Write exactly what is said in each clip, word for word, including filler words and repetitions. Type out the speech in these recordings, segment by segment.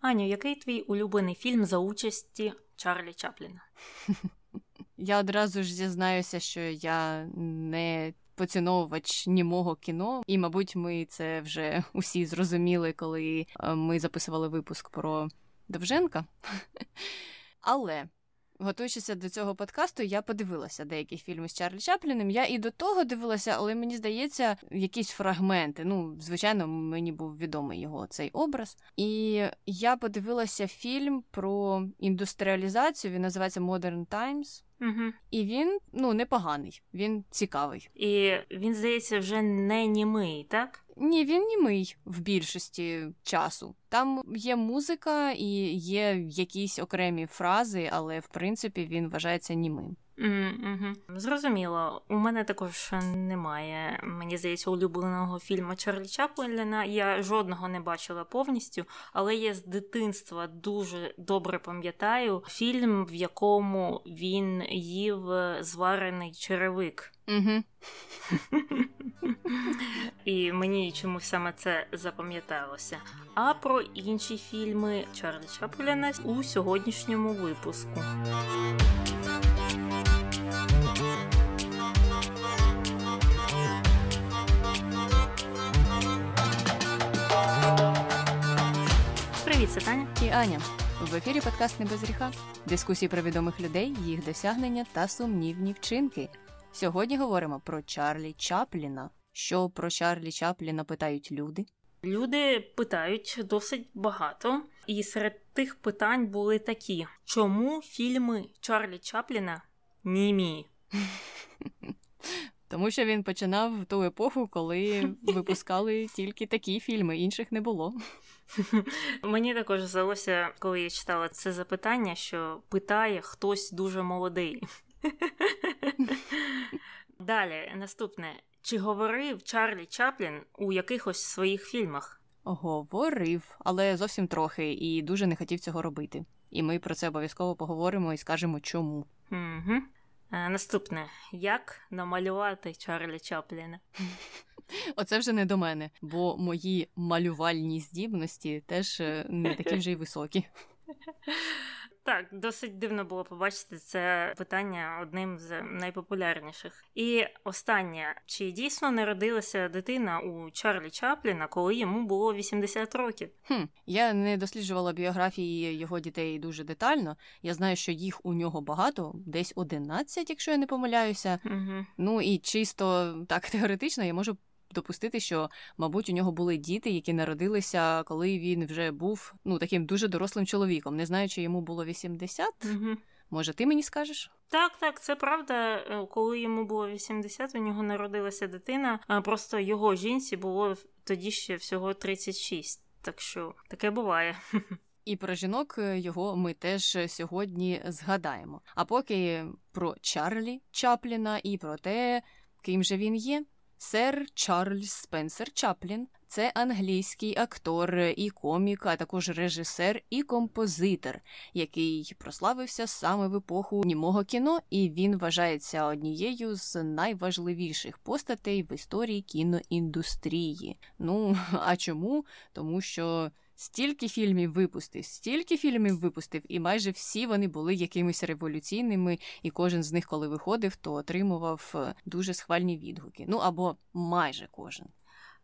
Аню, який твій улюблений фільм за участі Чарлі Чапліна? Я одразу ж зізнаюся, що я не поціновувач німого кіно. І, мабуть, ми це вже усі зрозуміли, коли ми записували випуск про Довженка. Але, готуючися до цього подкасту, я подивилася деякі фільми з Чарлі Чапліном. Я і до того дивилася, але мені здається, якісь фрагменти. Ну, звичайно, мені був відомий його цей образ. І я подивилася фільм про індустріалізацію, він називається «Модерн Таймс». Угу. І він, ну, непоганий, він цікавий. І він, здається, вже не німий, так? Ні, він німий в більшості часу. Там є музика і є якісь окремі фрази, але, в принципі, він вважається німим. Mm-hmm. Зрозуміло. У мене також немає, мені здається, улюбленого фільму Чарлі Чапліна. Я жодного не бачила повністю, але я з дитинства дуже добре пам'ятаю фільм, в якому він їв зварений черевик. Угу. І мені чомусь саме це запам'яталося. А про інші фільми Чарлі Чапліна у сьогоднішньому випуску. Привіт, це Таня і Аня. В ефірі подкаст «Не без гріха». Дискусії про відомих людей, їх досягнення та сумнівні вчинки. Сьогодні говоримо про Чарлі Чапліна. Що про Чарлі Чапліна питають люди? Люди питають досить багато. І серед тих питань були такі. Чому фільми Чарлі Чапліна німі? Тому що він починав ту епоху, коли випускали тільки такі фільми, інших не було. Мені також здалося, коли я читала це запитання, що питає хтось дуже молодий. Далі, наступне. Чи говорив Чарлі Чаплін у якихось своїх фільмах? Говорив, але зовсім трохи, і дуже не хотів цього робити. І ми про це обов'язково поговоримо і скажемо чому. Угу. Наступне. Як намалювати Чарлі Чапліна? Оце вже не до мене, бо мої малювальні здібності теж не такі вже й високі. Так, досить дивно було побачити це питання одним з найпопулярніших. І останнє. Чи дійсно народилася дитина у Чарлі Чапліна, коли йому було вісімдесят років? Хм, я не досліджувала біографії його дітей дуже детально. Я знаю, що їх у нього багато, десь одинадцять, якщо я не помиляюся. Угу. Ну і чисто так теоретично я можу допустити, що, мабуть, у нього були діти, які народилися, коли він вже був, ну, таким дуже дорослим чоловіком. Не знаю, чи йому було вісімдесят. Угу. Може, ти мені скажеш? Так, так, це правда. Коли йому було вісімдесят, у нього народилася дитина. Просто його жінці було тоді ще всього тридцять шість. Так що, таке буває. І про жінок його ми теж сьогодні згадаємо. А поки про Чарлі Чапліна і про те, ким же він є. Сер Чарльз Спенсер Чаплін – це англійський актор і комік, а також режисер і композитор, який прославився саме в епоху німого кіно, і він вважається однією з найважливіших постатей в історії кіноіндустрії. Ну, а чому? Тому що стільки фільмів випустив, стільки фільмів випустив, і майже всі вони були якимись революційними, і кожен з них, коли виходив, то отримував дуже схвальні відгуки. Ну, або майже кожен.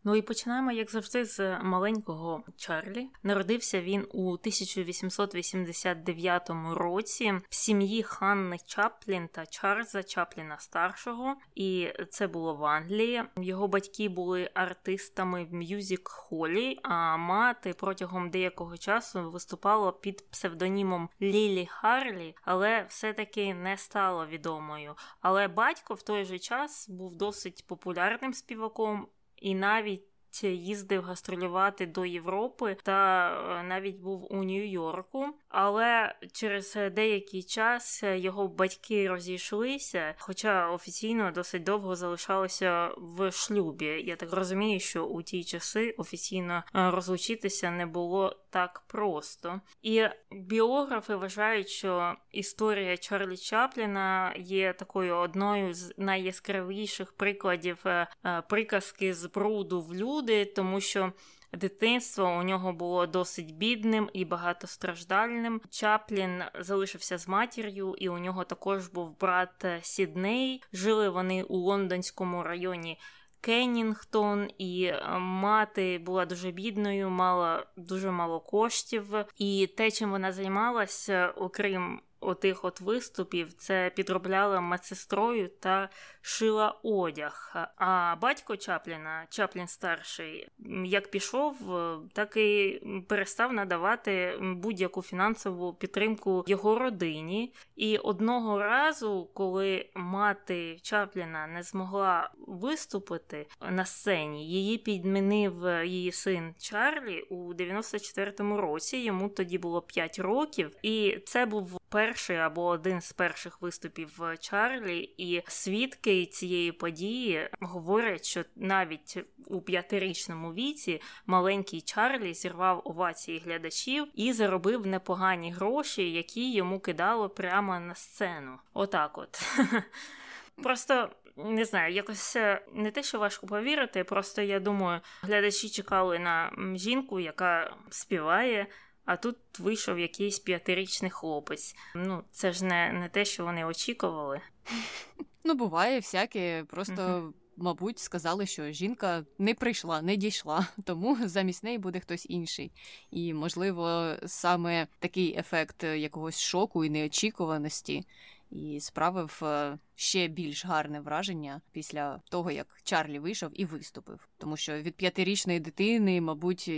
Ну і починаємо, як завжди, з маленького Чарлі. Народився він у тисяча вісімсот вісімдесят дев'ятому році в сім'ї Ханни Чаплін та Чарльза Чапліна-старшого. І це було в Англії. Його батьки були артистами в м'юзик-холі, а мати протягом деякого часу виступала під псевдонімом Лілі Харлі, але все-таки не стала відомою. Але батько в той же час був досить популярним співаком, і навіть їздив гастролювати до Європи та навіть був у Нью-Йорку. Але через деякий час його батьки розійшлися, хоча офіційно досить довго залишалися в шлюбі. Я так розумію, що у ті часи офіційно розлучитися не було так просто. І біографи вважають, що історія Чарлі Чапліна є такою одною з найяскравіших прикладів приказки з бруду в люди, тому що Дитинство у нього було досить бідним і багатостраждальним. Чаплін залишився з матір'ю, і у нього також був брат Сідней. Жили вони у лондонському районі Кеннінгтон, і мати була дуже бідною, мала дуже мало коштів. І те, чим вона займалася, окрім отих от виступів, це підробляла медсестрою та шила одяг. А батько Чапліна, Чаплін-старший, як пішов, так і перестав надавати будь-яку фінансову підтримку його родині. І одного разу, коли мати Чапліна не змогла виступити на сцені, її підмінив її син Чарлі у дев'яносто четвертому році, йому тоді було п'ять років, і це був перший або один з перших виступів Чарлі, і свідки цієї події говорять, що навіть у п'ятирічному віці маленький Чарлі зірвав овації глядачів і заробив непогані гроші, які йому кидало прямо на сцену. Отак от. Просто, не знаю, якось не те, що важко повірити, просто, я думаю, глядачі чекали на жінку, яка співає, а тут вийшов якийсь п'ятирічний хлопець. Ну, це ж не, не те, що вони очікували. Ну, буває всяке. Просто, uh-huh. мабуть, сказали, що жінка не прийшла, не дійшла, тому замість неї буде хтось інший. І, можливо, саме такий ефект якогось шоку і неочікуваності і справив ще більш гарне враження після того, як Чарлі вийшов і виступив. Тому що від п'ятирічної дитини, мабуть,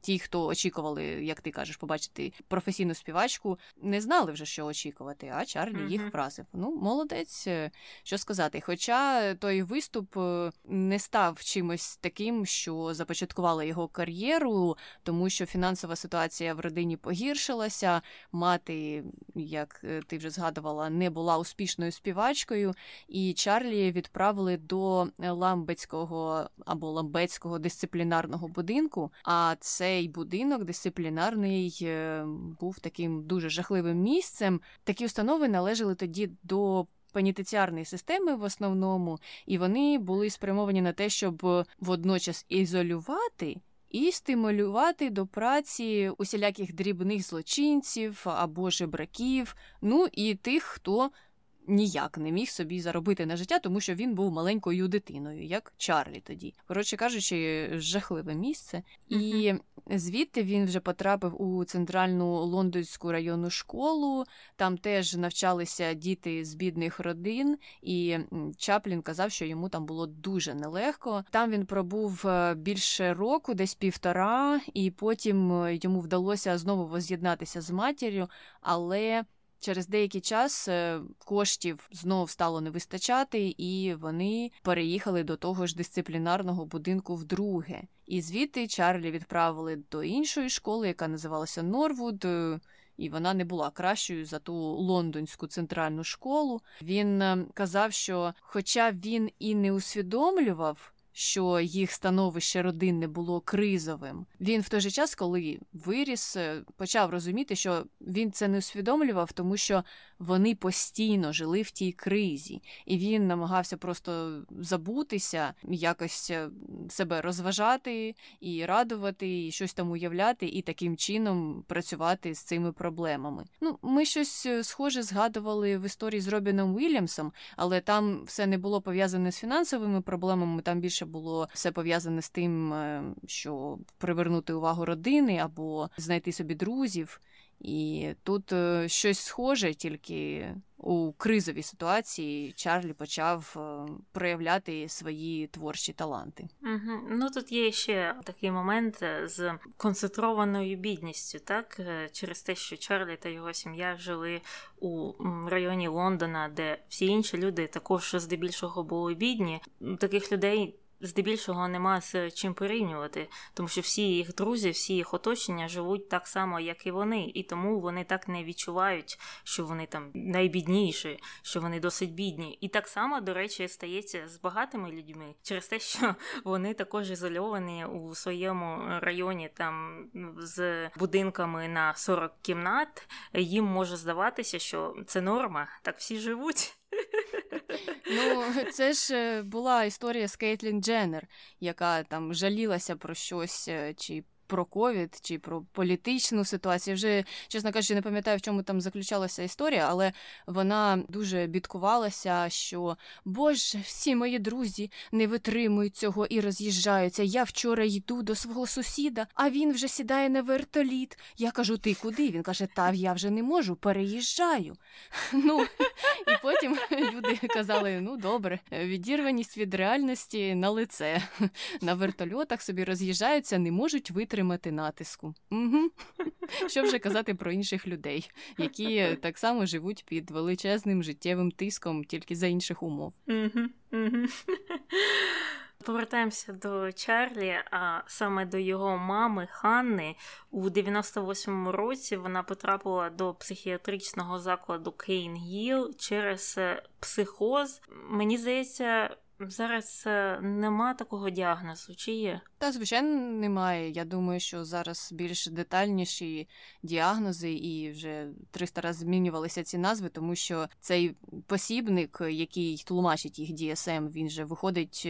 ті, хто очікували, як ти кажеш, побачити професійну співачку, не знали вже, що очікувати, а Чарлі mm-hmm. їх вразив. Ну, молодець, що сказати. Хоча той виступ не став чимось таким, що започаткувало його кар'єру, тому що фінансова ситуація в родині погіршилася, мати, як ти вже згадувала, не була успішною співачкою, і Чарлі відправили до Ламбецького або Ламбецького дисциплінарного будинку, а цей будинок дисциплінарний був таким дуже жахливим місцем. Такі установи належали тоді до пенітенціарної системи в основному, і вони були спрямовані на те, щоб водночас ізолювати і стимулювати до праці усіляких дрібних злочинців або жебраків, ну і тих, хто ніяк не міг собі заробити на життя, тому що він був маленькою дитиною, як Чарлі тоді. Коротше кажучи, жахливе місце. І звідти він вже потрапив у центральну лондонську районну школу, там теж навчалися діти з бідних родин, і Чаплін казав, що йому там було дуже нелегко. Там він пробув більше року, десь півтора, і потім йому вдалося знову воз'єднатися з матір'ю, але через деякий час коштів знов стало не вистачати, і вони переїхали до того ж дисциплінарного будинку вдруге. І звідти Чарлі відправили до іншої школи, яка називалася Норвуд, і вона не була кращою за ту лондонську центральну школу. Він казав, що хоча він і не усвідомлював, що їх становище родинне було кризовим. Він в той же час, коли виріс, почав розуміти, що він це не усвідомлював, тому що вони постійно жили в тій кризі. І він намагався просто забутися, якось себе розважати і радувати, і щось там уявляти, і таким чином працювати з цими проблемами. Ну, ми щось схоже згадували в історії з Робіном Вільямсом, але там все не було пов'язане з фінансовими проблемами, там більше було все пов'язане з тим, що привернути увагу родини або знайти собі друзів. І тут щось схоже, тільки у кризовій ситуації Чарлі почав проявляти свої творчі таланти. Угу. Ну, тут є ще такий момент з концентрованою бідністю, так? Через те, що Чарлі та його сім'я жили у районі Лондона, де всі інші люди також здебільшого були бідні. Таких людей здебільшого нема з чим порівнювати, тому що всі їх друзі, всі їх оточення живуть так само, як і вони, і тому вони так не відчувають, що вони там найбідніші, що вони досить бідні. І так само, до речі, стається з багатими людьми, через те, що вони також ізольовані у своєму районі там з будинками на сорок кімнат, їм може здаватися, що це норма, так всі живуть. Ну, це ж була історія з Кейтлін Дженнер, яка там жалілася про щось, чи про ковід, чи про політичну ситуацію. Вже, чесно кажучи, не пам'ятаю, в чому там заключалася історія, але вона дуже бідкувалася, що «Боже, всі мої друзі не витримують цього і роз'їжджаються. Я вчора йду до свого сусіда, а він вже сідає на вертоліт. Я кажу, ти куди? Він каже, та я вже не можу, переїжджаю». Ну, і потім люди казали, ну, добре, відірваність від реальності на лице. На вертольотах собі роз'їжджаються, не можуть витримати натиску. Угу. Що вже казати про інших людей, які так само живуть під величезним життєвим тиском, тільки за інших умов. Угу, угу. Повертаємося до Чарлі, а саме до його мами Ханни. У дев'яносто восьмому році вона потрапила до психіатричного закладу Кейн-Гіл через психоз. Мені здається, зараз нема такого діагнозу, чи є? Та, звичайно, немає. Я думаю, що зараз більш детальніші діагнози і вже триста разів змінювалися ці назви, тому що цей посібник, який тлумачить їх ді ес ем, він же виходить,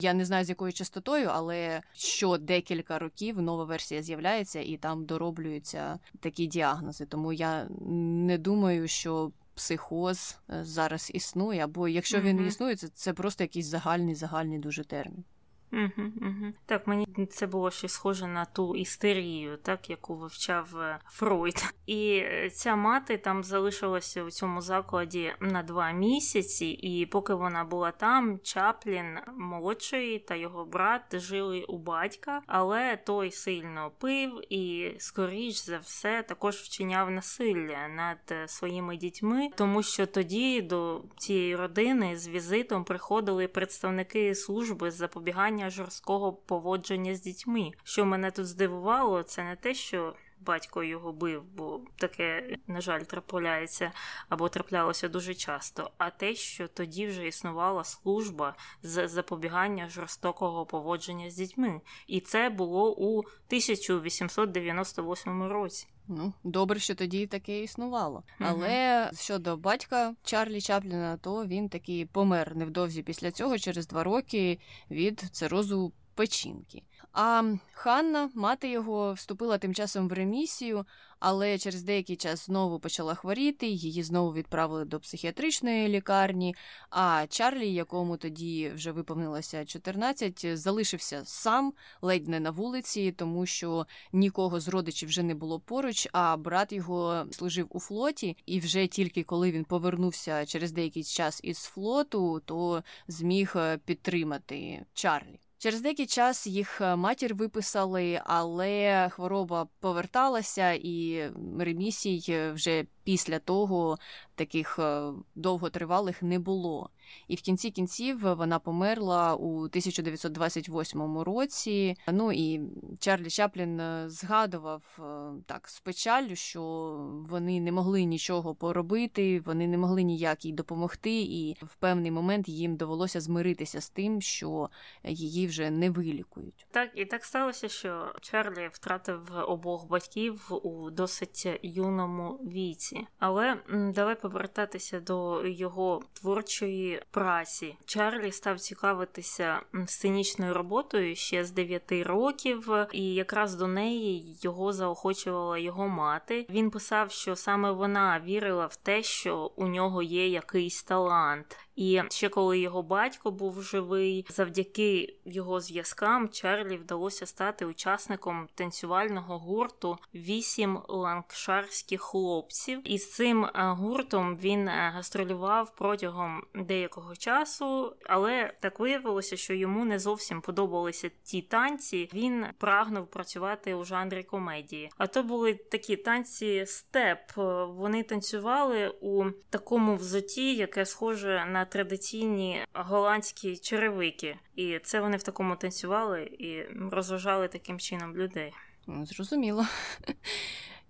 я не знаю з якою частотою, але що декілька років нова версія з'являється і там дороблюються такі діагнози. Тому я не думаю, що психоз зараз існує, або якщо він mm-hmm. існує, це, це просто якийсь загальний-загальний дуже термін. Mm-hmm, mm-hmm. Так, мені це було щось схоже на ту істерію, так, яку вивчав Фройд. І ця мати там залишилася у цьому закладі на два місяці, і поки вона була там, Чаплін молодший та його брат жили у батька, але той сильно пив і, скоріш за все, також вчиняв насилля над своїми дітьми, тому що тоді до цієї родини з візитом приходили представники служби з запобігання жорсткого поводження з дітьми. Що мене тут здивувало, це не те, що батько його бив, бо таке, на жаль, трапляється або траплялося дуже часто, а те, що тоді вже існувала служба з запобігання жорстокого поводження з дітьми. І це було у тисяча вісімсот дев'яносто восьмому році. Ну, добре, що тоді таке існувало. Mm-hmm. Але щодо батька Чарлі Чапліна, то він таки помер невдовзі після цього, через два роки, від цирозу печінки. А Ханна, мати його, вступила тим часом в ремісію, але через деякий час знову почала хворіти, її знову відправили до психіатричної лікарні, а Чарлі, якому тоді вже виповнилося чотирнадцять, залишився сам, ледь не на вулиці, тому що нікого з родичів вже не було поруч, а брат його служив у флоті, і вже тільки коли він повернувся через деякий час із флоту, то зміг підтримати Чарлі. Через деякий час їх матір виписали, але хвороба поверталася, і ремісій вже після того таких довготривалих не було. І в кінці кінців вона померла у тисяча дев'ятсот двадцять восьмому році. Ну і Чарлі Чаплін згадував так з печаллю, що вони не могли нічого поробити, вони не могли ніяк їй допомогти, і в певний момент їм довелося змиритися з тим, що її вже не вилікують. Так, і так сталося, що Чарлі втратив обох батьків у досить юному віці. Але давай повертатися до його творчої праці. Чарлі став цікавитися сценічною роботою ще з дев'яти років, і якраз до неї його заохочувала його мати. Він писав, що саме вона вірила в те, що у нього є якийсь талант. І ще коли його батько був живий, завдяки його зв'язкам Чарлі вдалося стати учасником танцювального гурту «Вісім ланкшарських хлопців». І з цим гуртом він гастролював протягом деякого часу, але так виявилося, що йому не зовсім подобалися ті танці. Він прагнув працювати у жанрі комедії. А то були такі танці степ. Вони танцювали у такому взутті, яке схоже на традиційні голландські черевики. І це вони в такому танцювали і розважали таким чином людей. Зрозуміло.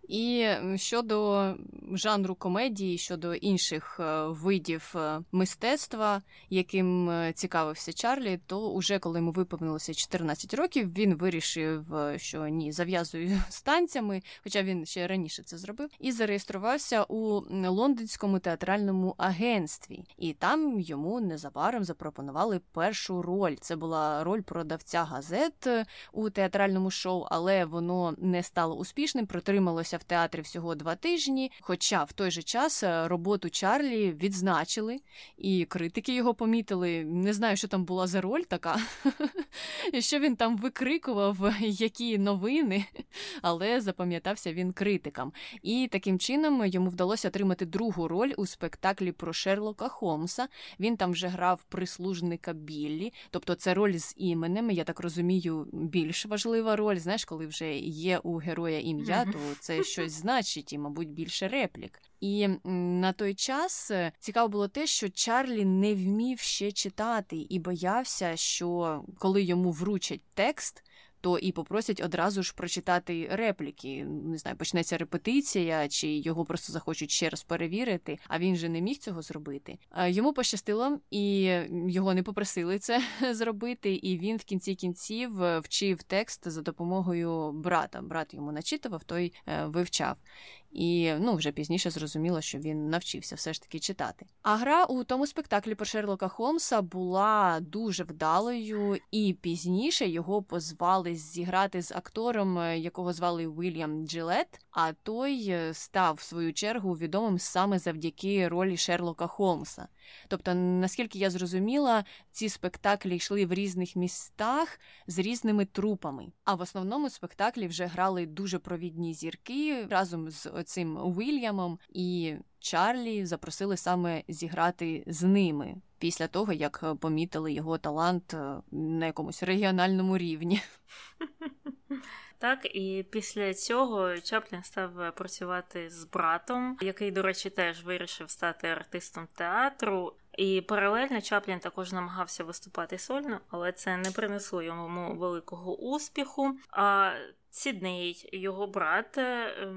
І щодо жанру комедії, щодо інших видів мистецтва, яким цікавився Чарлі, то уже коли йому виповнилося чотирнадцять років, він вирішив, що ні, зав'язую з танцями, хоча він ще раніше це зробив, і зареєструвався у Лондонському театральному агентстві. І там йому незабаром запропонували першу роль. Це була роль продавця газет у театральному шоу, але воно не стало успішним, протрималося в театрі всього два тижні, хоча в той же час роботу Чарлі відзначили, і критики його помітили. Не знаю, що там була за роль така, що він там викрикував, які новини, але запам'ятався він критикам. І таким чином йому вдалося отримати другу роль у спектаклі про Шерлока Холмса. Він там вже грав прислужника Біллі, тобто це роль з іменем, я так розумію, більш важлива роль. Знаєш, коли вже є у героя ім'я, то це щось значить і, мабуть, більше реплік. І на той час цікаво було те, що Чарлі не вмів ще читати і боявся, що коли йому вручать текст, то і попросять одразу ж прочитати репліки. Не знаю, почнеться репетиція, чи його просто захочуть ще раз перевірити, а він же не міг цього зробити. Йому пощастило, і його не попросили це зробити, і він в кінці кінців вчив текст за допомогою брата. Брат йому начитував, той вивчав. І, ну, вже пізніше зрозуміло, що він навчився все ж таки читати. А гра у тому спектаклі про Шерлока Холмса була дуже вдалою, і пізніше його позвали зіграти з актором, якого звали Вільям Джилет, а той став, в свою чергу, відомим саме завдяки ролі Шерлока Холмса. Тобто, наскільки я зрозуміла, ці спектаклі йшли в різних містах з різними трупами. А в основному спектаклі вже грали дуже провідні зірки разом з цим Вільямом, і Чарлі запросили саме зіграти з ними після того, як помітили його талант на якомусь регіональному рівні. Так, і після цього Чаплін став працювати з братом, який, до речі, теж вирішив стати артистом театру. І паралельно Чаплін також намагався виступати сольно, але це не принесло йому великого успіху. А Сідней, його брат,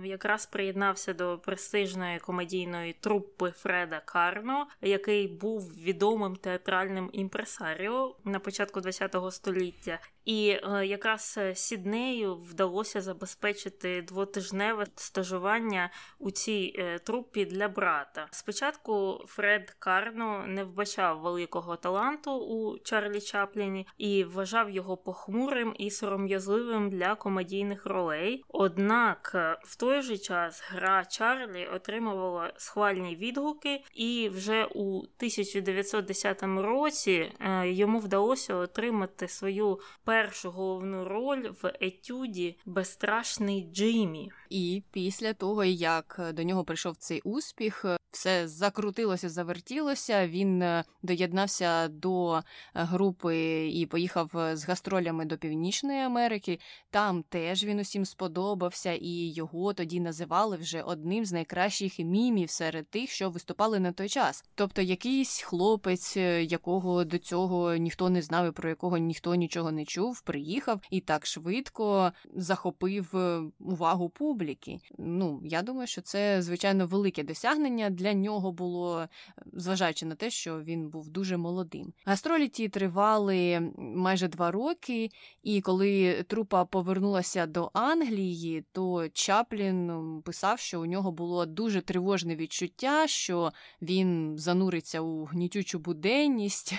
якраз приєднався до престижної комедійної труппи Фреда Карно, який був відомим театральним імпресаріо на початку двадцятого століття. І якраз Сіднею вдалося забезпечити двотижневе стажування у цій трупі для брата. Спочатку Фред Карно не вбачав великого таланту у Чарлі Чапліні і вважав його похмурим і сором'язливим для комедійних ролей. Однак в той же час гра Чарлі отримувала схвальні відгуки, і вже у тисяча дев'ятсот десятому році йому вдалося отримати свою першу головну роль в етюді «Безстрашний Джиммі». І після того, як до нього прийшов цей успіх, все закрутилося, завертілося, він доєднався до групи і поїхав з гастролями до Північної Америки. Там теж він усім сподобався, і його тоді називали вже одним з найкращих мімів серед тих, що виступали на той час. Тобто якийсь хлопець, якого до цього ніхто не знав і про якого ніхто нічого не чув, приїхав і так швидко захопив увагу публіки. Ну, я думаю, що це, звичайно, велике досягнення для нього було, зважаючи на те, що він був дуже молодим. Гастролі ті тривали майже два роки, і коли трупа повернулася до Англії, то Чаплін писав, що у нього було дуже тривожне відчуття, що він зануриться у гнітючу буденність.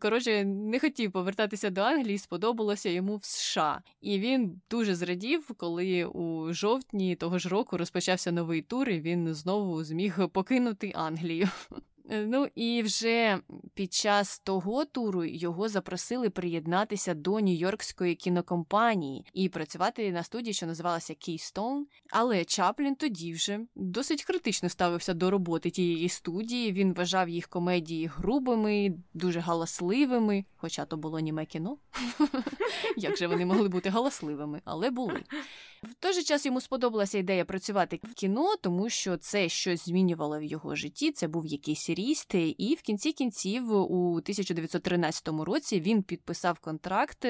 Коротше, не хотів повертатися до Англії, сподобалося йому в США. І він дуже зрадів, коли у жовтні того ж року розпочався новий тур, і він знову зміг покинути Англію. Ну і вже під час того туру його запросили приєднатися до Нью-Йоркської кінокомпанії і працювати на студії, що називалася «Кейстоун». Але Чаплін тоді вже досить критично ставився до роботи тієї студії. Він вважав їх комедії грубими, дуже галасливими, хоча то було німе кіно. Як же вони могли бути галасливими, але були. В той же час йому сподобалася ідея працювати в кіно, тому що це щось змінювало в його житті, це був якийсь ріст, і в кінці кінців у тисяча дев'ятсот тринадцятому році він підписав контракт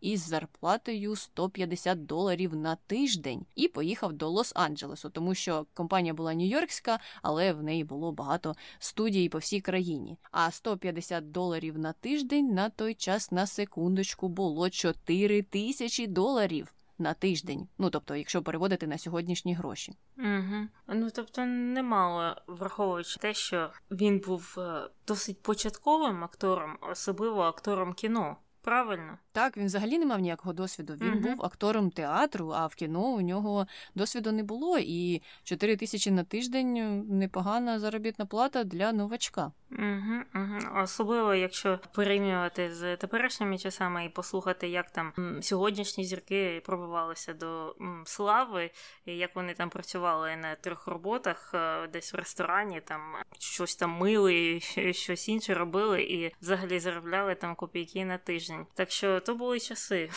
із зарплатою сто п'ятдесят доларів на тиждень і поїхав до Лос-Анджелесу, тому що компанія була нью-йоркська, але в неї було багато студій по всій країні. А сто п'ятдесят доларів на тиждень на той час, на секундочку, було чотири тисячі доларів. На тиждень, ну, тобто, якщо переводити на сьогоднішні гроші. Угу. Ну, тобто, немало, враховуючи те, що він був досить початковим актором, особливо актором кіно. Правильно? Так, він взагалі не мав ніякого досвіду. Він угу. був актором театру, а в кіно у нього досвіду не було. І чотири тисячі на тиждень – непогана заробітна плата для новачка. Угу, угу. Особливо, якщо порівнювати з теперішніми часами і послухати, як там сьогоднішні зірки пробивалися до слави, як вони там працювали на трьох роботах, десь в ресторані, там щось там мили, щось інше робили і взагалі заробляли там копійки на тиждень. Так що то були часи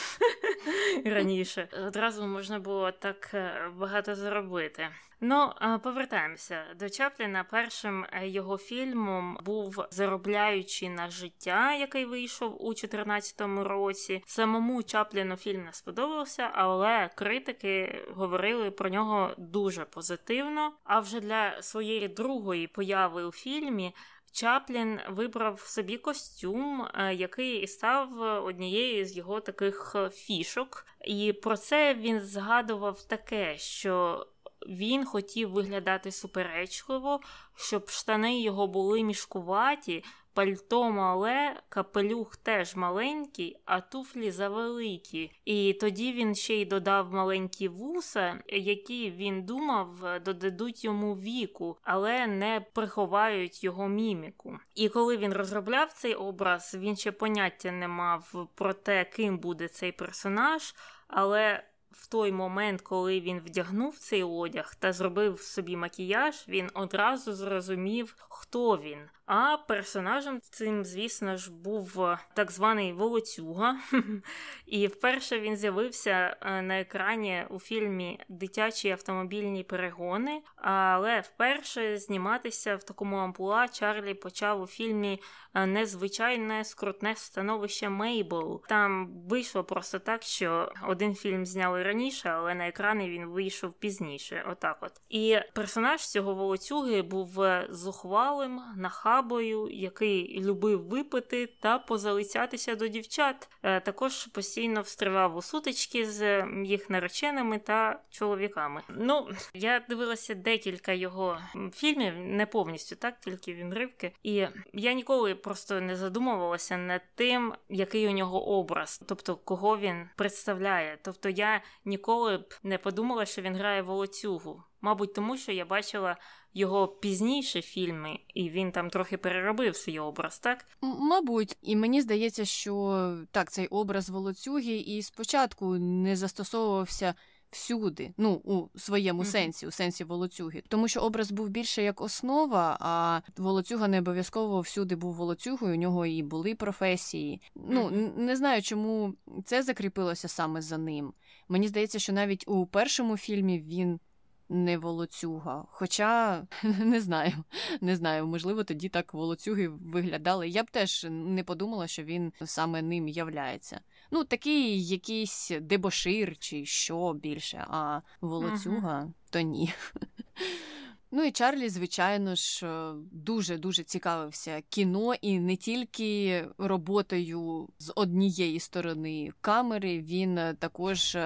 раніше. Одразу можна було так багато заробити. Ну, повертаємося до Чапліна. Першим його фільмом був «Заробляючи на життя», який вийшов у дві тисячі чотирнадцятому році. Самому Чапліну фільм не сподобався, але критики говорили про нього дуже позитивно. А вже для своєї другої появи у фільмі Чаплін вибрав собі костюм, який і став однією з його таких фішок. І про це він згадував таке, що він хотів виглядати суперечливо, щоб штани його були мішкуваті, пальто мале, капелюх теж маленький, а туфлі завеликі. І тоді він ще й додав маленькі вуса, які, він думав, додадуть йому віку, але не приховають його міміку. І коли він розробляв цей образ, він ще поняття не мав про те, ким буде цей персонаж, але в той момент, коли він вдягнув цей одяг та зробив собі макіяж, він одразу зрозумів, хто він. А персонажем цим, звісно ж, був так званий Волоцюга. І вперше він з'явився на екрані у фільмі «Дитячі автомобільні перегони», але вперше зніматися в такому амплуа Чарлі почав у фільмі «Незвичайне скрутне становище Мейбл». Там вийшло просто так, що один фільм зняли раніше, але на екрани він вийшов пізніше, отак от. І персонаж цього Волоцюги був зухвалим, нахабним, Абою, який любив випити та позалицятися до дівчат. Також постійно встрявав у сутички з їх нареченими та чоловіками. Ну, я дивилася декілька його фільмів, не повністю, так, тільки відривки. І я ніколи просто не задумувалася над тим, який у нього образ, тобто кого він представляє. Тобто я ніколи б не подумала, що він грає Волоцюгу. Мабуть, тому що я бачила його пізніші фільми, і він там трохи переробив свій образ, так? Мабуть. І мені здається, що так, цей образ Волоцюги і спочатку не застосовувався всюди, ну, у своєму mm-hmm. сенсі, у сенсі Волоцюги. Тому що образ був більше як основа, а Волоцюга не обов'язково всюди був Волоцюгою, у нього і були професії. Mm-hmm. Ну, не знаю, чому це закріпилося саме за ним. Мені здається, що навіть у першому фільмі він не Волоцюга. Хоча, не знаю, не знаю, можливо, тоді так Волоцюги виглядали. Я б теж не подумала, що він саме ним являється. Ну, такий якийсь дебошир чи що більше, а Волоцюга, ага, то ні. Ну і Чарлі, звичайно ж, дуже-дуже цікавився кіно, і не тільки роботою з однієї сторони камери, він також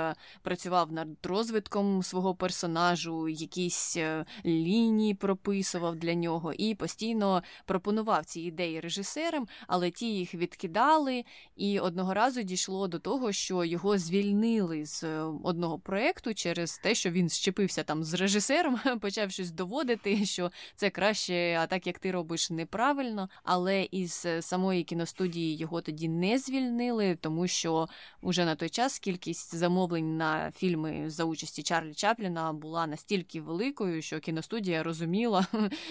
працював над розвитком свого персонажу, якісь лінії прописував для нього і постійно пропонував ці ідеї режисерам, але ті їх відкидали, і одного разу дійшло до того, що його звільнили з одного проєкту через те, що він щепився там з режисером, почав щось доводити, доводити, що це краще, а так як ти робиш неправильно. Але із самої кіностудії його тоді не звільнили, тому що уже на той час кількість замовлень на фільми за участі Чарлі Чапліна була настільки великою, що кіностудія розуміла,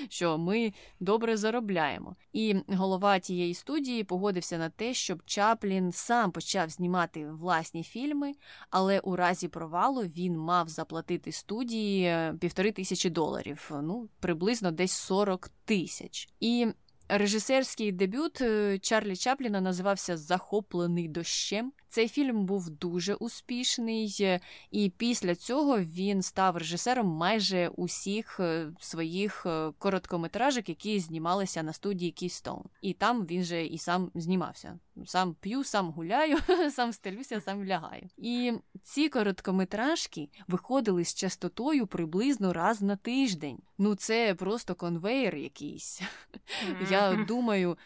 що ми добре заробляємо. І голова тієї студії погодився на те, щоб Чаплін сам почав знімати власні фільми, але у разі провалу він мав заплатити студії півтори тисячі доларів, ну, приблизно десь сорок тисяч. І режисерський дебют Чарлі Чапліна називався «Захоплений дощем». Цей фільм був дуже успішний, і після цього він став режисером майже усіх своїх короткометражок, які знімалися на студії Кейстоун. І там він же і сам знімався. Сам п'ю, сам гуляю, сам стелюся, сам лягаю. І ці короткометражки виходили з частотою приблизно раз на тиждень. Ну це просто конвейер якийсь. Я думаю,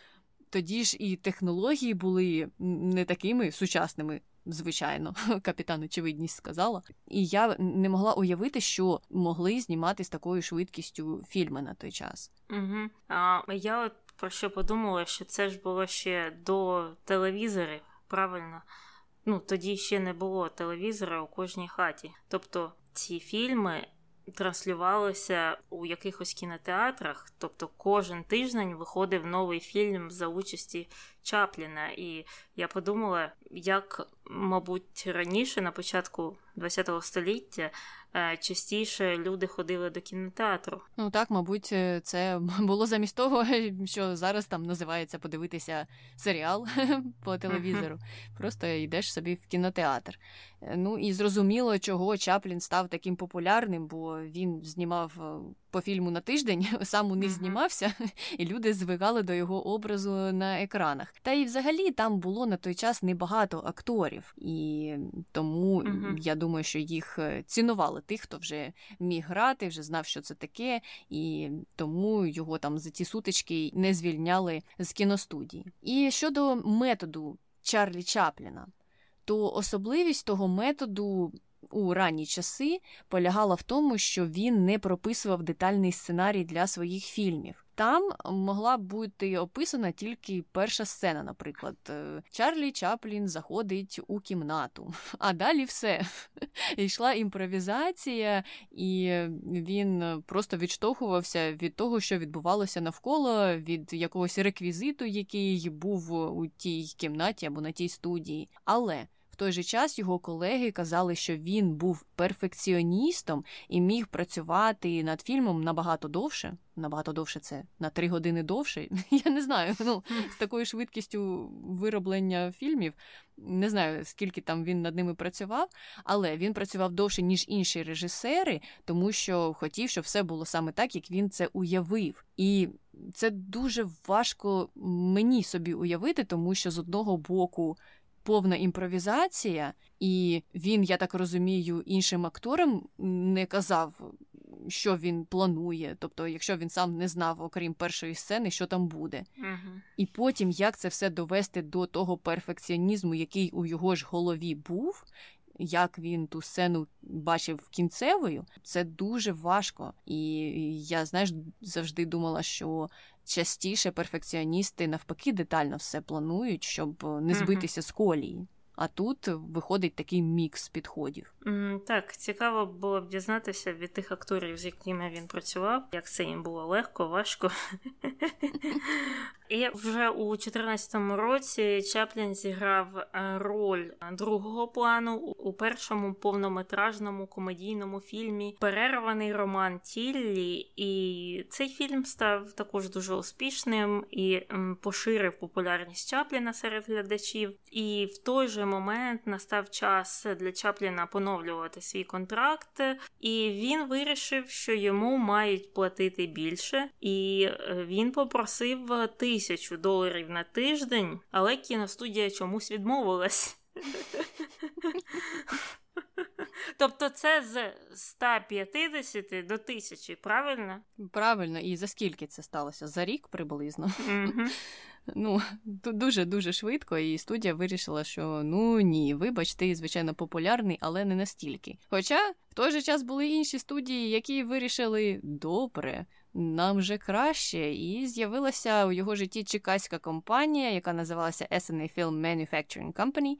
тоді ж і технології були не такими сучасними, звичайно, капітан очевидність сказала. І я не могла уявити, що могли знімати з такою швидкістю фільми на той час. Угу. А я от про що подумала, що це ж було ще до телевізорів, правильно? Ну, тоді ще не було телевізора у кожній хаті. Тобто ці фільми транслювалося у якихось кінотеатрах, тобто кожен тиждень виходив новий фільм за участі Чапліна. І я подумала, як, мабуть, раніше, на початку ХХ століття, частіше люди ходили до кінотеатру. Ну так, мабуть, це було замість того, що зараз там називається подивитися серіал по телевізору. Просто йдеш собі в кінотеатр. Ну і зрозуміло, чого Чаплін став таким популярним, бо він знімав по фільму на тиждень, сам у них знімався, і люди звикали до його образу на екранах. Та і взагалі там було на той час небагато акторів, і тому я думаю, що їх цінували тих, хто вже міг грати, вже знав, що це таке, і тому його там за ті сутички не звільняли з кіностудії. І щодо методу Чарлі Чапліна, то особливість того методу у ранні часи полягала в тому, що він не прописував детальний сценарій для своїх фільмів. Там могла бути описана тільки перша сцена, наприклад. Чарлі Чаплін заходить у кімнату, а далі все. Йшла імпровізація, і він просто відштовхувався від того, що відбувалося навколо, від якогось реквізиту, який був у тій кімнаті або на тій студії. Але в той же час його колеги казали, що він був перфекціоністом і міг працювати над фільмом набагато довше. Набагато довше це на три години довше. Я не знаю, ну, з такою швидкістю вироблення фільмів, не знаю, скільки там він над ними працював, але він працював довше, ніж інші режисери, тому що хотів, щоб все було саме так, як він це уявив. І це дуже важко мені собі уявити, тому що з одного боку повна імпровізація, і він, я так розумію, іншим акторам не казав, що він планує, тобто якщо він сам не знав, окрім першої сцени, що там буде. Угу. І потім, як це все довести до того перфекціонізму, який у його ж голові був, як він ту сцену бачив кінцевою, це дуже важко. І я, знаєш, завжди думала, що частіше перфекціоністи навпаки детально все планують, щоб не збитися з колії. А тут виходить такий мікс підходів. Так, цікаво було б дізнатися від тих акторів, з якими він працював, як це їм було легко, важко. І вже у дві тисячі чотирнадцятому році Чаплін зіграв роль другого плану у першому повнометражному комедійному фільмі «Перерваний роман Тіллі». І цей фільм став також дуже успішним і поширив популярність Чапліна серед глядачів. І в той же момент настав час для Чапліна поновлювати свій контракт, і він вирішив, що йому мають платити більше, і він попросив тисячу доларів на тиждень, але кіностудія чомусь відмовилась. Тобто це з ста п'ятдесяти до тисячі, правильно? Правильно. І за скільки це сталося? За рік приблизно. Mm-hmm. Ну, дуже-дуже швидко, і студія вирішила, що ну ні, вибач, ти, звичайно, популярний, але не настільки. Хоча в той же час були інші студії, які вирішили добре, нам же краще, і з'явилася у його житті чекаська компанія, яка називалася Ес Ен Ей Film Manufacturing Company,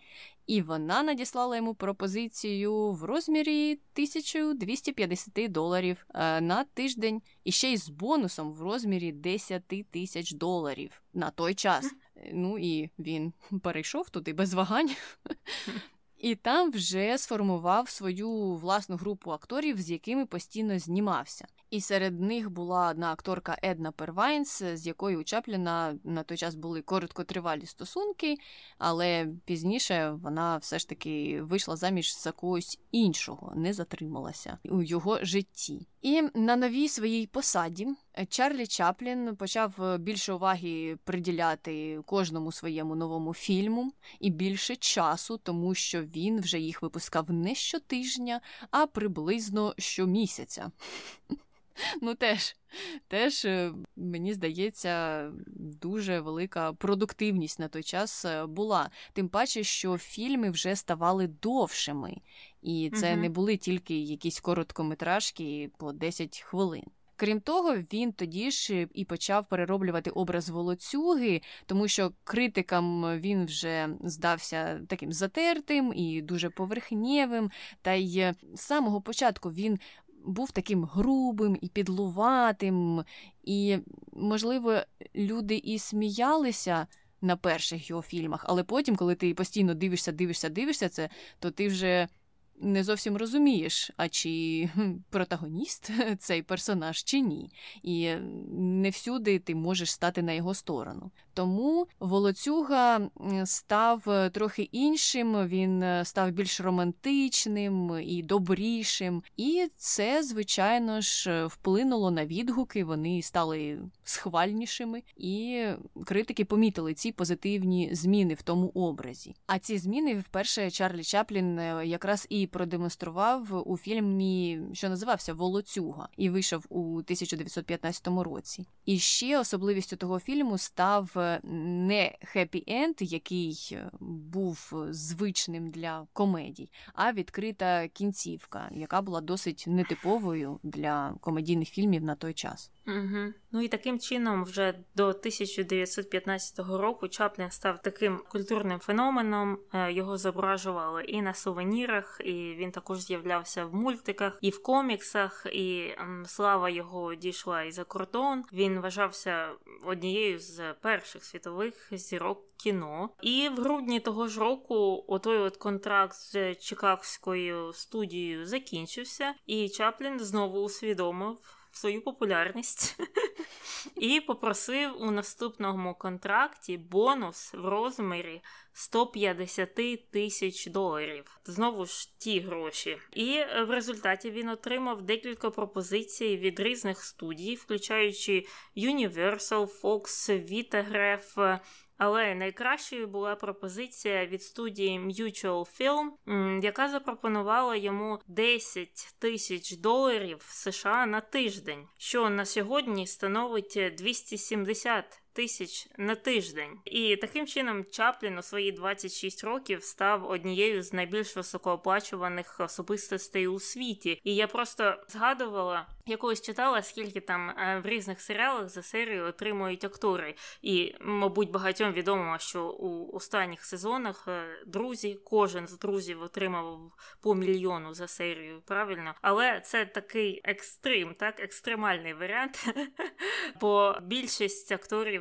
і вона надіслала йому пропозицію в розмірі тисяча двісті п'ятдесят доларів на тиждень, і ще й з бонусом в розмірі десять тисяч доларів на той час. Ну і він перейшов туди без вагань. І там вже сформував свою власну групу акторів, з якими постійно знімався. І серед них була одна акторка Една Первайнс, з якою у Чапліна на той час були короткотривалі стосунки, але пізніше вона все ж таки вийшла заміж за когось іншого, не затрималася у його житті. І на новій своїй посаді Чарлі Чаплін почав більше уваги приділяти кожному своєму новому фільму і більше часу, тому що він вже їх випускав не щотижня, а приблизно щомісяця. Ну теж, теж, мені здається, дуже велика продуктивність на той час була. Тим паче, що фільми вже ставали довшими. І це угу. не були тільки якісь короткометражки по десять хвилин. Крім того, він тоді ж і почав перероблювати образ Волоцюги, тому що критикам він вже здався таким затертим і дуже поверхнєвим. Та й з самого початку він був таким грубим і підлуватим, і, можливо, люди і сміялися на перших його фільмах, але потім, коли ти постійно дивишся, дивишся, дивишся це, то ти вже не зовсім розумієш, а чи протагоніст цей персонаж, чи ні. І не всюди ти можеш стати на його сторону. Тому Волоцюга став трохи іншим, він став більш романтичним і добрішим. І це, звичайно ж, вплинуло на відгуки, вони стали схвальнішими, і критики помітили ці позитивні зміни в тому образі. А ці зміни вперше Чарлі Чаплін якраз і продемонстрував у фільмі, що називався «Волоцюга», і вийшов у тисяча дев'ятсот п'ятнадцятому році. І ще особливістю того фільму став не хеппі-енд, який був звичним для комедій, а відкрита кінцівка, яка була досить нетиповою для комедійних фільмів на той час. Угу. Ну і таким чином вже до тисяча дев'ятсот п'ятнадцятого року Чаплін став таким культурним феноменом, його зображували і на сувенірах, і він також з'являвся в мультиках, і в коміксах, і слава його дійшла і за кордон. Він вважався однією з перших світових зірок кіно. І в грудні того ж року отой от контракт з чикагською студією закінчився, і Чаплін знову усвідомив свою популярність і попросив у наступному контракті бонус в розмірі сто п'ятдесят тисяч доларів. Знову ж ті гроші. І в результаті він отримав декілька пропозицій від різних студій, включаючи Universal, Fox, Vitagraph. Але найкращою була пропозиція від студії Mutual Film, яка запропонувала йому десять тисяч доларів США на тиждень, що на сьогодні становить двісті сімдесят тисяч на тиждень. І таким чином Чаплін у свої двадцять шість років став однією з найбільш високооплачуваних особистостей у світі. І я просто згадувала, якогось читала, скільки там в різних серіалах за серію отримують актори. І, мабуть, багатьом відомо, що у останніх сезонах друзі, кожен з друзів отримав по мільйону за серію, правильно? Але це такий екстрим, так, екстремальний варіант, бо більшість акторів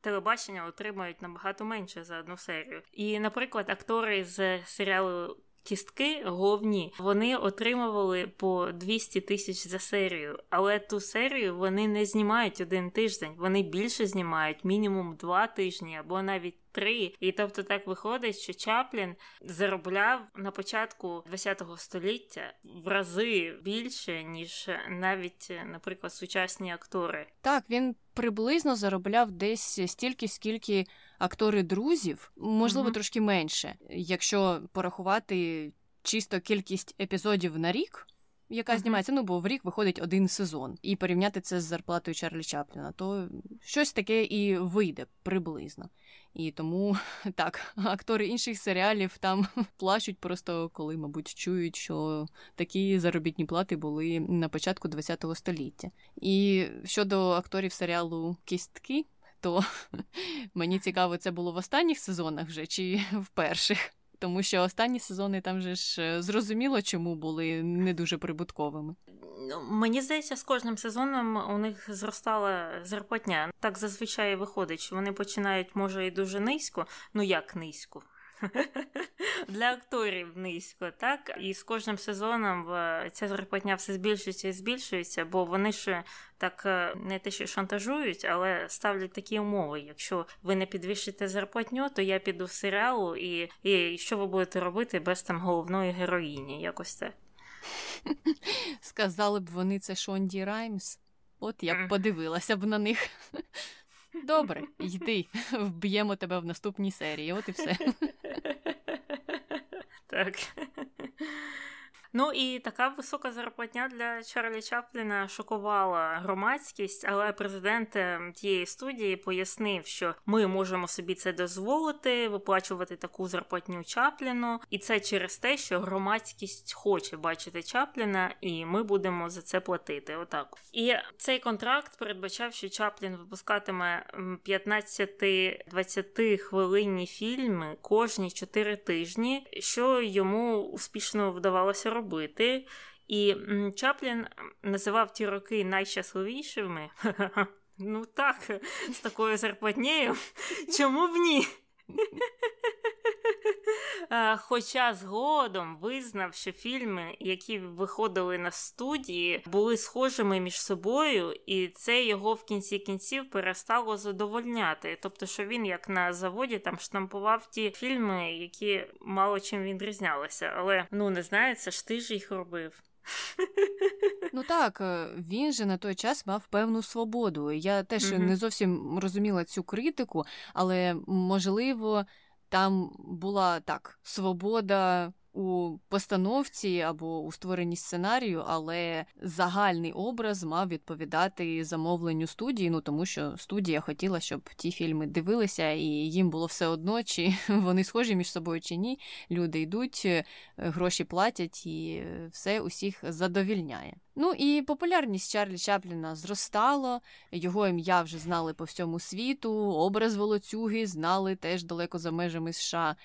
телебачення отримають набагато менше за одну серію. І, наприклад, актори з серіалу «Кістки» головні, вони отримували по двісті тисяч за серію, але ту серію вони не знімають один тиждень, вони більше знімають, мінімум два тижні або навіть три. І тобто так виходить, що Чаплін заробляв на початку ХХ століття в рази більше, ніж навіть, наприклад, сучасні актори. Так, він приблизно заробляв десь стільки, скільки актори друзів, можливо, mm-hmm. трошки менше, якщо порахувати чисто кількість епізодів на рік, яка знімається, ну, бо в рік виходить один сезон, і порівняти це з зарплатою Чарлі Чапліна, то щось таке і вийде приблизно. І тому, так, актори інших серіалів там плачуть просто, коли, мабуть, чують, що такі заробітні плати були на початку ХХ століття. І щодо акторів серіалу «Кістки», то мені цікаво, це було в останніх сезонах вже чи в перших? Тому що останні сезони там же ж зрозуміло, чому були не дуже прибутковими. Мені здається, з кожним сезоном у них зростала зарплатня. Так зазвичай виходить, що вони починають, може, і дуже низько. Ну як низько? Для акторів низько, так? І з кожним сезоном ця зарплатня все збільшується і збільшується, бо вони ще так не те, що шантажують, але ставлять такі умови. Якщо ви не підвищите зарплатню, то я піду в серіал, і, і що ви будете робити без там головної героїні, якось так. Сказали б вони це Шонді Раймс, от я б подивилася б на них. Добре, йди, вб'ємо тебе в наступній серії, от і все. Так. Ну і така висока зарплатня для Чарлі Чапліна шокувала громадськість, але президент тієї студії пояснив, що ми можемо собі це дозволити, виплачувати таку зарплатню Чапліну, і це через те, що громадськість хоче бачити Чапліна, і ми будемо за це платити, отак. І цей контракт передбачав, що Чаплін випускатиме п'ятнадцять-двадцятихвилинні фільми кожні чотири тижні, що йому успішно вдавалося робити. робити. І Чаплін називав ті роки найщасливішими. Ну так, з такою зарплатнею. Чому б ні? Хоча згодом визнав, що фільми, які виходили на студії, були схожими між собою, і це його в кінці кінців перестало задовольняти. Тобто, що він, як на заводі, там штампував ті фільми, які мало чим відрізнялися. Але, ну, не знаю, це ж ти ж їх робив. Ну так, він же на той час мав певну свободу. Я теж mm-hmm. не зовсім розуміла цю критику, але, можливо, там була, так, свобода у постановці або у створенні сценарію, але загальний образ мав відповідати замовленню студії, ну тому що студія хотіла, щоб ті фільми дивилися, і їм було все одно, чи вони схожі між собою, чи ні. Люди йдуть, гроші платять, і все усіх задовільняє. Ну і популярність Чарлі Чапліна зростала, його ім'я вже знали по всьому світу, образ Волоцюги знали теж далеко за межами США.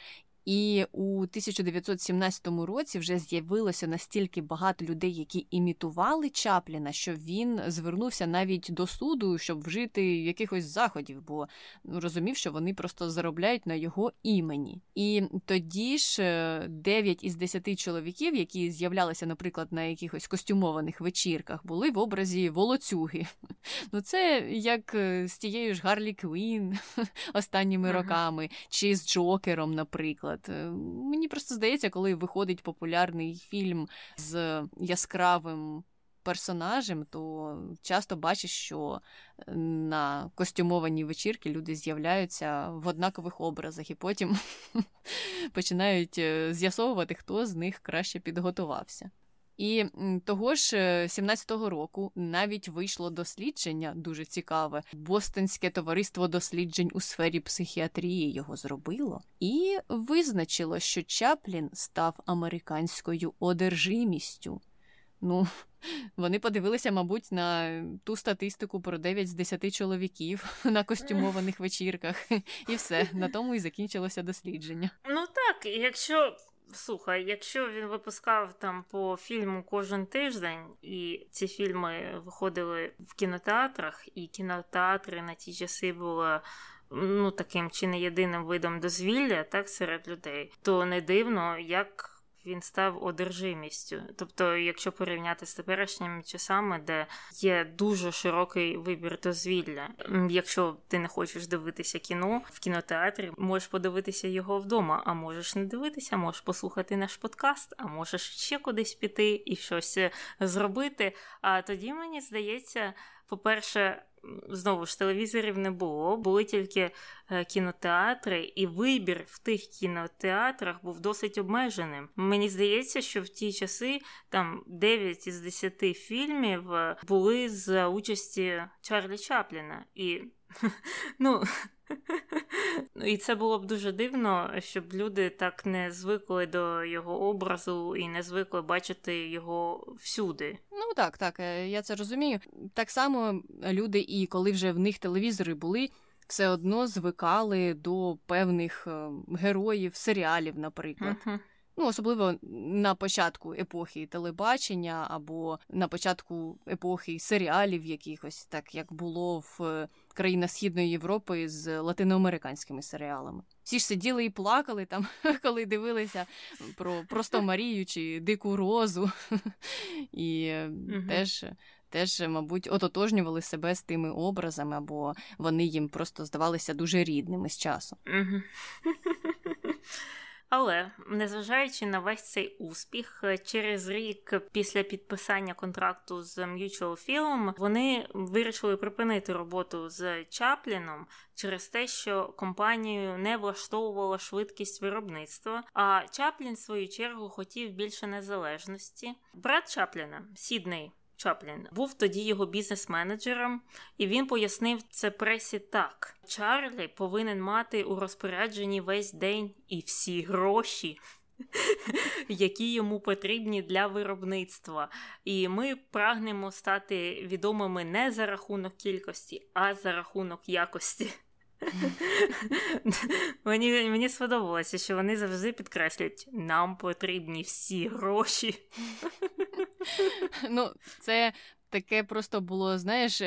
І у тисяча дев'ятсот сімнадцятому році вже з'явилося настільки багато людей, які імітували Чапліна, що він звернувся навіть до суду, щоб вжити якихось заходів, бо розумів, що вони просто заробляють на його імені. І тоді ж дев'ять із десяти чоловіків, які з'являлися, наприклад, на якихось костюмованих вечірках, були в образі Волоцюги. Ну це як з тією ж Гарлі Квін останніми ага. роками, чи з Джокером, наприклад. Мені просто здається, коли виходить популярний фільм з яскравим персонажем, то часто бачиш, що на костюмовані вечірки люди з'являються в однакових образах, і потім починають з'ясовувати, хто з них краще підготувався. І того ж сімнадцятого року навіть вийшло дослідження, дуже цікаве, Бостонське товариство досліджень у сфері психіатрії його зробило, і визначило, що Чаплін став американською одержимістю. Ну, вони подивилися, мабуть, на ту статистику про дев'ять з десяти чоловіків на костюмованих вечірках, і все, на тому і закінчилося дослідження. Ну так, якщо... Слухай, якщо він випускав там по фільму кожен тиждень, і ці фільми виходили в кінотеатрах, і кінотеатри на ті часи були, ну, таким чи не єдиним видом дозвілля, так, серед людей, то не дивно, як він став одержимістю. Тобто, якщо порівняти з теперішніми часами, де є дуже широкий вибір дозвілля. Якщо ти не хочеш дивитися кіно в кінотеатрі, можеш подивитися його вдома, а можеш не дивитися, можеш послухати наш подкаст, а можеш ще кудись піти і щось зробити. А тоді, мені здається, по-перше, знову ж, телевізорів не було, були тільки кінотеатри, і вибір в тих кінотеатрах був досить обмеженим. Мені здається, що в ті часи там дев'ять із десяти фільмів були за участі Чарлі Чапліна. І, ну... І це було б дуже дивно, щоб люди так не звикли до його образу і не звикли бачити його всюди. Ну так, так, я це розумію. Так само люди, і коли вже в них телевізори були, все одно звикали до певних героїв серіалів, наприклад. Uh-huh. Ну, особливо на початку епохи телебачення або на початку епохи серіалів якихось, так як було в країнах Східної Європи з латиноамериканськими серіалами. Всі ж сиділи і плакали там, коли дивилися про Просто Марію чи Дику Розу. І угу. теж, теж, мабуть, ототожнювали себе з тими образами, бо вони їм просто здавалися дуже рідними з часом. Угу. Але, незважаючи на весь цей успіх, через рік після підписання контракту з Mutual Film вони вирішили припинити роботу з Чапліном через те, що компанію не влаштовувала швидкість виробництва, а Чаплін, в свою чергу, хотів більше незалежності. Брат Чапліна, Сідней Чаплін, був тоді його бізнес-менеджером, і він пояснив це пресі так. Чарлі повинен мати у розпорядженні весь день і всі гроші, які йому потрібні для виробництва. І ми прагнемо стати відомими не за рахунок кількості, а за рахунок якості. мені, мені сподобалося, що вони завжди підкреслюють, нам потрібні всі гроші. Ну, це таке просто було, знаєш,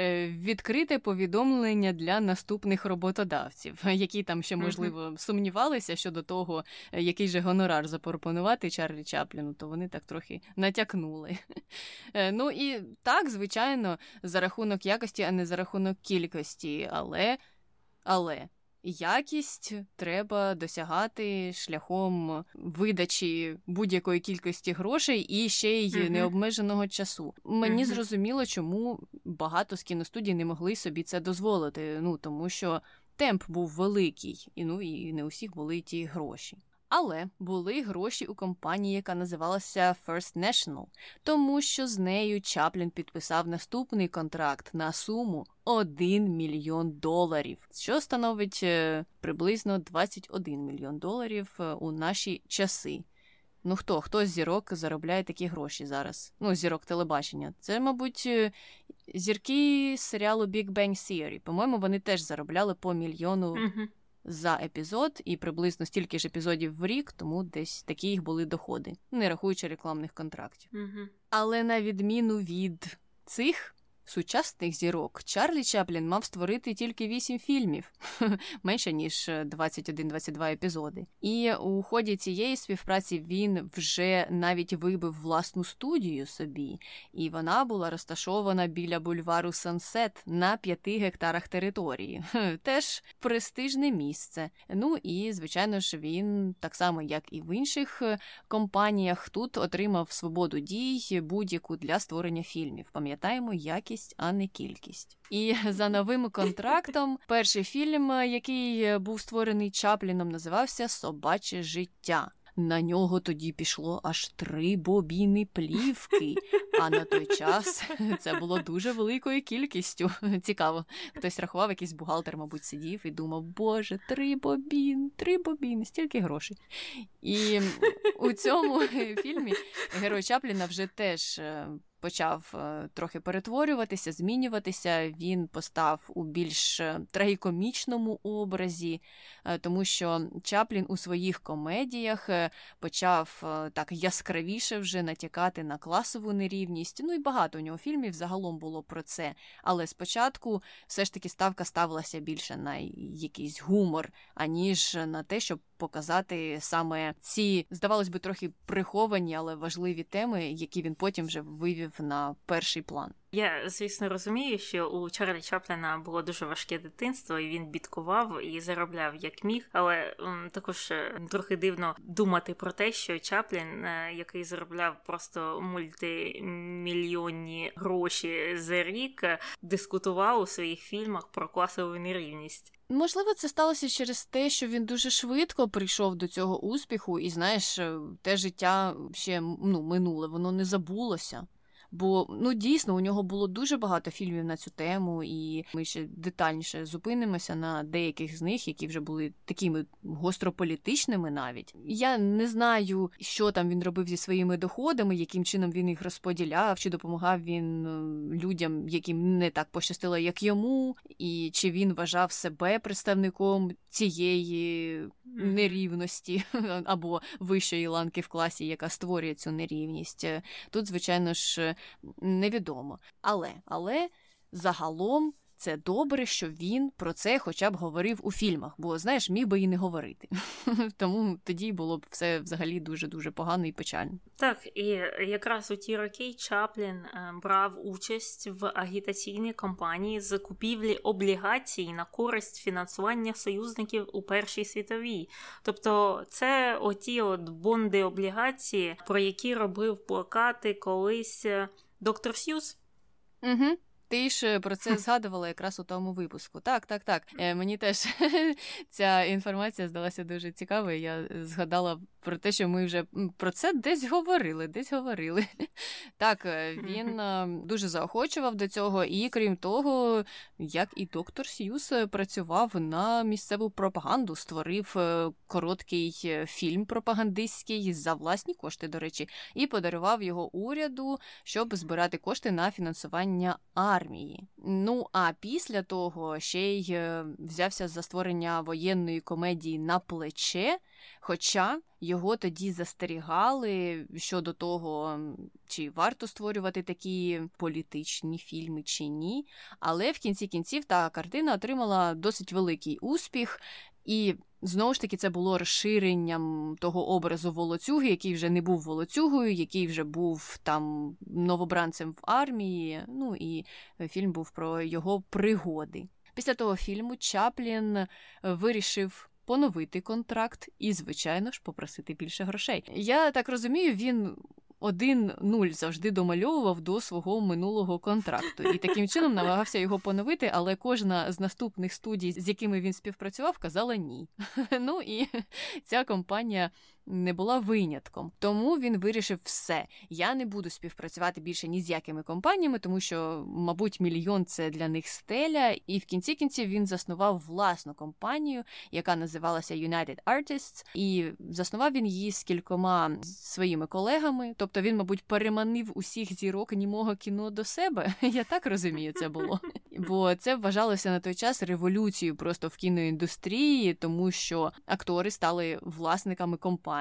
відкрите повідомлення для наступних роботодавців, які там ще, можливо, сумнівалися щодо того, який же гонорар запропонувати Чарлі Чапліну, то вони так трохи натякнули. Ну і так, звичайно, за рахунок якості, а не за рахунок кількості, але... Але якість треба досягати шляхом видачі будь-якої кількості грошей і ще й mm-hmm. необмеженого часу. Мені mm-hmm. зрозуміло, чому багато з кіностудій не могли собі це дозволити, ну тому що темп був великий, і ну і не у всіх були ті гроші. Але були гроші у компанії, яка називалася First National, тому що з нею Чаплін підписав наступний контракт на суму один мільйон доларів, що становить приблизно двадцять один мільйон доларів у наші часи. Ну хто, хто з зірок заробляє такі гроші зараз? Ну, зірок телебачення. Це, мабуть, зірки серіалу Big Bang Theory. По-моєму, вони теж заробляли по мільйону mm-hmm. за епізод, і приблизно стільки ж епізодів в рік, тому десь такі їх були доходи, не рахуючи рекламних контрактів. Mm-hmm. Але на відміну від цих сучасних зірок, Чарлі Чаплін мав створити тільки вісім фільмів, менше ніж двадцять один - двадцять два епізоди. І у ході цієї співпраці він вже навіть вибив власну студію собі, і вона була розташована біля бульвару Сансет на п'яти гектарах території. Теж престижне місце. Ну і, звичайно ж, він, так само як і в інших компаніях, тут отримав свободу дій будь-яку для створення фільмів. Пам'ятаємо, якість, а не кількість. І за новим контрактом перший фільм, який був створений Чапліном, називався «Собаче життя». На нього тоді пішло аж три бобіни плівки, а на той час це було дуже великою кількістю. Цікаво, хтось рахував, якийсь бухгалтер, мабуть, сидів і думав, боже, три бобін, три бобіни, стільки грошей. І у цьому фільмі герой Чапліна вже теж почав трохи перетворюватися, змінюватися. Він постав у більш трагікомічному образі, тому що Чаплін у своїх комедіях почав так яскравіше вже натякати на класову нерівність. Ну і багато у нього фільмів загалом було про це. Але спочатку все ж таки ставка ставилася більше на якийсь гумор, аніж на те, щоб показати саме ці, здавалось би, трохи приховані, але важливі теми, які він потім вже вивів на перший план. Я, звісно, розумію, що у Чарлі Чапліна було дуже важке дитинство, і він бідкував і заробляв як міг, але м, також трохи дивно думати про те, що Чаплін, який заробляв просто мультимільйонні гроші за рік, дискутував у своїх фільмах про класову нерівність. Можливо, це сталося через те, що він дуже швидко прийшов до цього успіху, і, знаєш, те життя ще ну, минуле, воно не забулося. Бо, ну, дійсно, у нього було дуже багато фільмів на цю тему, і ми ще детальніше зупинимося на деяких з них, які вже були такими гострополітичними навіть. Я не знаю, що там він робив зі своїми доходами, яким чином він їх розподіляв, чи допомагав він людям, яким не так пощастило, як йому, і чи він вважав себе представником цієї нерівності або вищої ланки в класі, яка створює цю нерівність. Тут, звичайно ж, невідомо. Але, але загалом це добре, що він про це хоча б говорив у фільмах, бо, знаєш, міг би і не говорити. Тому тоді було б все взагалі дуже-дуже погано і печально. Так, і якраз у ті роки Чаплін брав участь в агітаційній кампанії з купівлі облігацій на користь фінансування союзників у Першій світовій. Тобто це оті от бонди облігації, про які робив плакати колись доктор Сьюз. Угу. Ти ж про це згадувала якраз у тому випуску. Так, так, так. Е, мені теж ця інформація здалася дуже цікавою. Я згадала про те, що ми вже про це десь говорили, десь говорили. Так, він дуже заохочував до цього, і крім того, як і доктор Сьюз, працював на місцеву пропаганду, створив короткий фільм пропагандистський за власні кошти, до речі, і подарував його уряду, щоб збирати кошти на фінансування армії. Ну, а після того ще й взявся за створення воєнної комедії «На плече», хоча його тоді застерігали щодо того, чи варто створювати такі політичні фільми чи ні. Але в кінці кінців та картина отримала досить великий успіх. І, знову ж таки, це було розширенням того образу Волоцюги, який вже не був Волоцюгою, який вже був там новобранцем в армії. Ну, і фільм був про його пригоди. Після того фільму Чаплін вирішив поновити контракт і, звичайно ж, попросити більше грошей. Я так розумію, він один нуль завжди домальовував до свого минулого контракту. І таким чином намагався його поновити, але кожна з наступних студій, з якими він співпрацював, казала ні. Ну і ця компанія не була винятком. Тому він вирішив все. Я не буду співпрацювати більше ні з якими компаніями, тому що, мабуть, мільйон – це для них стеля. І в кінці кінців він заснував власну компанію, яка називалася United Artists. І заснував він її з кількома своїми колегами. Тобто він, мабуть, переманив усіх зірок німого кіно до себе. Я так розумію, це було. Бо це вважалося на той час революцією просто в кіноіндустрії, тому що актори стали власниками компанії,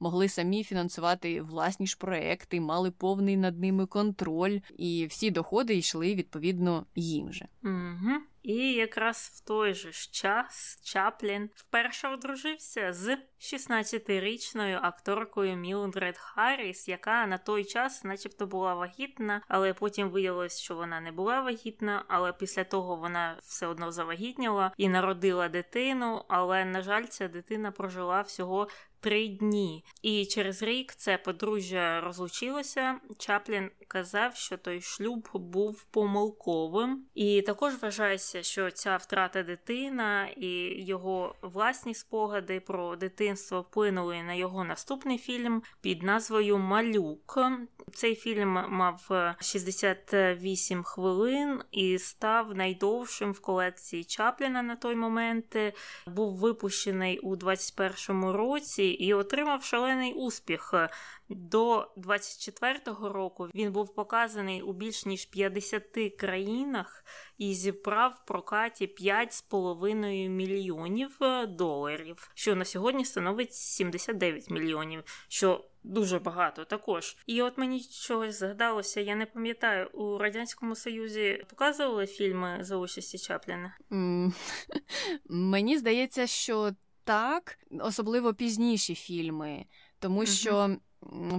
могли самі фінансувати власні ж проекти, мали повний над ними контроль, і всі доходи йшли, відповідно, їм же. Угу. І якраз в той же ж час Чаплін вперше одружився з шістнадцятирічною акторкою Мілдред Харріс, яка на той час начебто була вагітна, але потім виявилось, що вона не була вагітна, але після того вона все одно завагітніла і народила дитину, але, на жаль, ця дитина прожила всього три дні. І через рік це подружжя розлучилося. Чаплін казав, що той шлюб був помилковим. І також вважається, що ця втрата дитина і його власні спогади про дитинство вплинули на його наступний фільм під назвою «Малюк». Цей фільм мав шістдесят вісім хвилин і став найдовшим в колекції Чапліна на той момент. Був випущений у двадцять першому році і отримав шалений успіх. До двадцять четвертого року він був показаний у більш ніж п'ятдесяти країнах і зібрав в прокаті п'ять з половиною мільйонів доларів, що на сьогодні становить сімдесят дев'ять мільйонів, що дуже багато також. І от мені чогось згадалося, я не пам'ятаю, у Радянському Союзі показували фільми за участі Чапліна? Mm. Мені здається, що так, особливо пізніші фільми, тому mm-hmm. що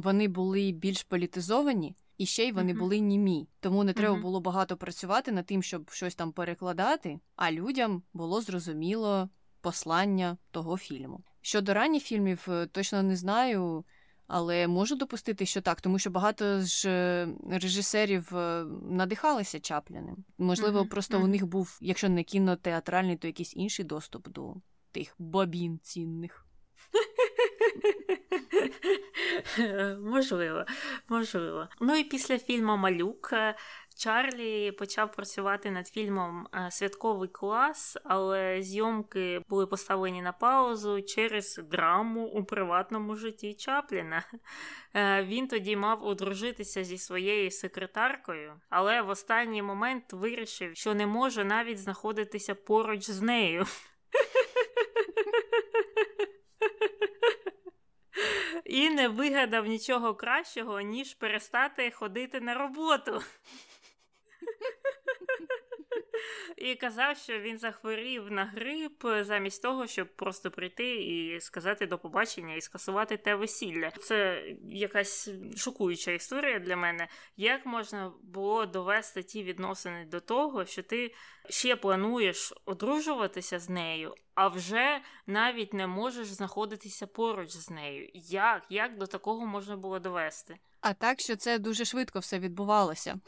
вони були більш політизовані, і ще й вони були німі. Тому не треба було багато працювати над тим, щоб щось там перекладати, а людям було зрозуміло послання того фільму. Щодо ранніх фільмів, точно не знаю, але можу допустити, що так, тому що багато ж режисерів надихалися Чапліним. Можливо, mm-hmm. просто mm-hmm. у них був, якщо не кінотеатральний, то якийсь інший доступ до тих бабін цінних. Можливо, можливо. Ну і після фільму «Малюк» Чарлі почав працювати над фільмом «Святковий клас», але зйомки були поставлені на паузу через драму у приватному житті Чапліна. Він тоді мав одружитися зі своєю секретаркою, але в останній момент вирішив, що не може навіть знаходитися поруч з нею. І не вигадав нічого кращого, ніж перестати ходити на роботу. І казав, що він захворів на грип замість того, щоб просто прийти і сказати до побачення і скасувати те весілля. Це якась шокуюча історія для мене. Як можна було довести ті відносини до того, що ти ще плануєш одружуватися з нею, а вже навіть не можеш знаходитися поруч з нею? Як? Як до такого можна було довести? А так, що це дуже швидко все відбувалося.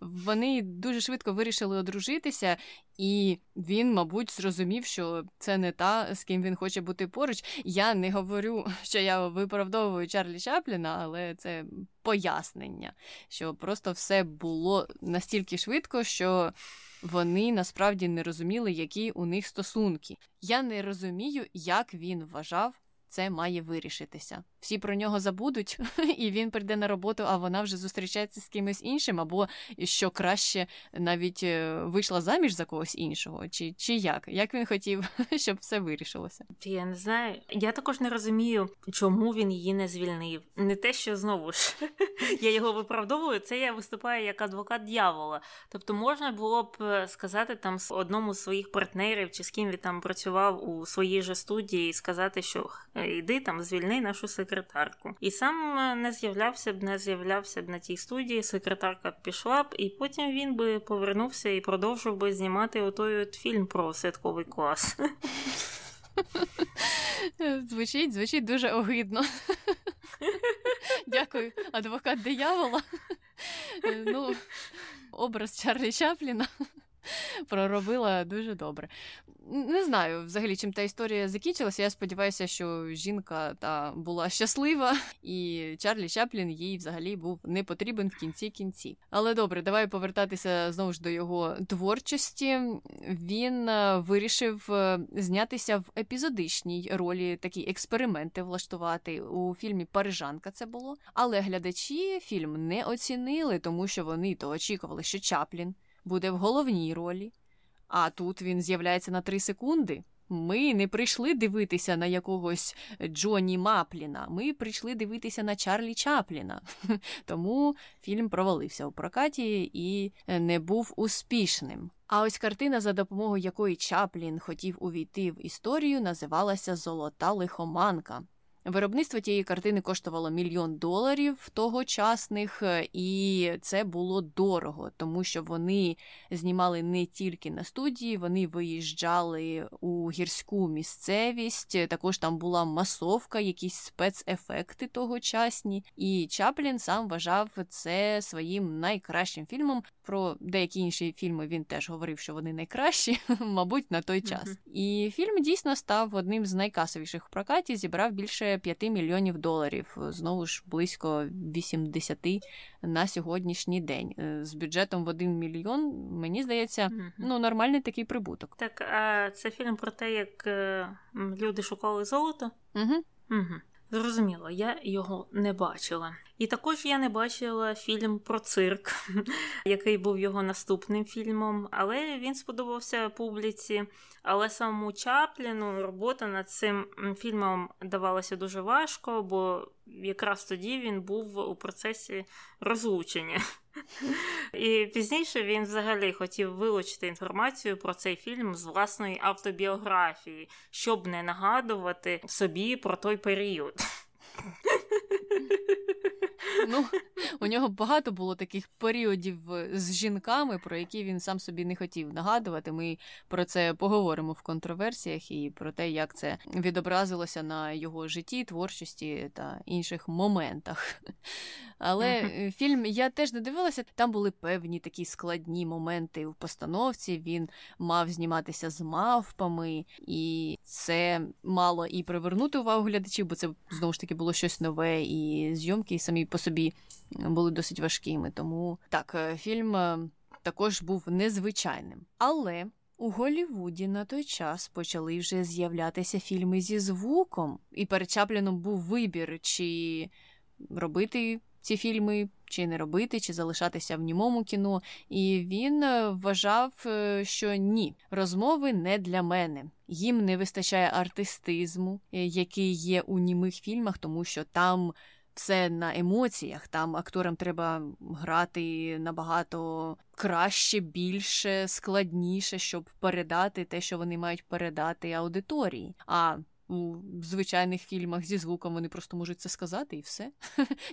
Вони дуже швидко вирішили одружитися, і він, мабуть, зрозумів, що це не та, з ким він хоче бути поруч. Я не говорю, що я виправдовую Чарлі Чапліна, але це пояснення, що просто все було настільки швидко, що вони насправді не розуміли, які у них стосунки. Я не розумію, як він вважав, це має вирішитися. Всі про нього забудуть, і він прийде на роботу, а вона вже зустрічається з кимось іншим, або, що краще, навіть вийшла заміж за когось іншого. Чи, чи як? Як він хотів, щоб все вирішилося? Я не знаю. Я також не розумію, чому він її не звільнив. Не те, що, знову ж, я його виправдовую, це я виступаю як адвокат дьявола. Тобто можна було б сказати там одному з своїх партнерів, чи з ким він там працював у своїй же студії, сказати, що іди там, звільни нашу секретарку. І сам не з'являвся б, не з'являвся б на тій студії, секретарка пішла б, і потім він би повернувся і продовжив би знімати отой от фільм про святковий клас. Звучить, звучить дуже огидно. Дякую, адвокат диявола. Ну, образ Чарлі Чапліна проробила дуже добре. Не знаю, взагалі, чим та історія закінчилася. Я сподіваюся, що жінка та була щаслива, і Чарлі Чаплін їй взагалі був не потрібен в кінці-кінці. Але добре, давай повертатися знову ж до його творчості. Він вирішив знятися в епізодичній ролі, такі експерименти влаштувати. У фільмі «Парижанка» це було. Але глядачі фільм не оцінили, тому що вони то очікували, що Чаплін буде в головній ролі, а тут він з'являється на три секунди. Ми не прийшли дивитися на якогось Джонні Мапліна, ми прийшли дивитися на Чарлі Чапліна. Тому фільм провалився у прокаті і не був успішним. А ось картина, за допомогою якої Чаплін хотів увійти в історію, називалася «Золота лихоманка». Виробництво тієї картини коштувало мільйон доларів тогочасних, і це було дорого, тому що вони знімали не тільки на студії, вони виїжджали у гірську місцевість, також там була масовка, якісь спецефекти тогочасні, і Чаплін сам вважав це своїм найкращим фільмом. Про деякі інші фільми він теж говорив, що вони найкращі, мабуть, на той час. Mm-hmm. І фільм дійсно став одним з найкасовіших в прокаті, зібрав більше п'ять мільйонів доларів, знову ж близько вісімдесят на сьогоднішній день. З бюджетом в один мільйон, мені здається, mm-hmm. ну, нормальний такий прибуток. Так, а це фільм про те, як люди шукали золото? Угу. Угу. Зрозуміло, я його не бачила. І також я не бачила фільм про цирк, який був його наступним фільмом, але він сподобався публіці. Але самому Чапліну робота над цим фільмом давалася дуже важко, бо якраз тоді він був у процесі розлучення. І пізніше він взагалі хотів вилучити інформацію про цей фільм з власної автобіографії, щоб не нагадувати собі про той період. Ну, у нього багато було таких періодів з жінками, про які він сам собі не хотів нагадувати. Ми про це поговоримо в контроверсіях і про те, як це відобразилося на його житті, творчості та інших моментах. Але mm-hmm. фільм я теж не дивилася. Там були певні такі складні моменти в постановці. Він мав зніматися з мавпами, і це мало і привернути увагу глядачів, бо це, знову ж таки, було щось нове, і зйомки самі по собі були досить важкими. Тому, так, фільм також був незвичайним. Але у Голлівуді на той час почали вже з'являтися фільми зі звуком. І перед Чапліном був вибір, чи робити ці фільми, чи не робити, чи залишатися в німому кіно. І він вважав, що ні, розмови не для мене. Їм не вистачає артистизму, який є у німих фільмах, тому що там все на емоціях, там акторам треба грати набагато краще, більше, складніше, щоб передати те, що вони мають передати аудиторії. А у звичайних фільмах зі звуком вони просто можуть це сказати і все.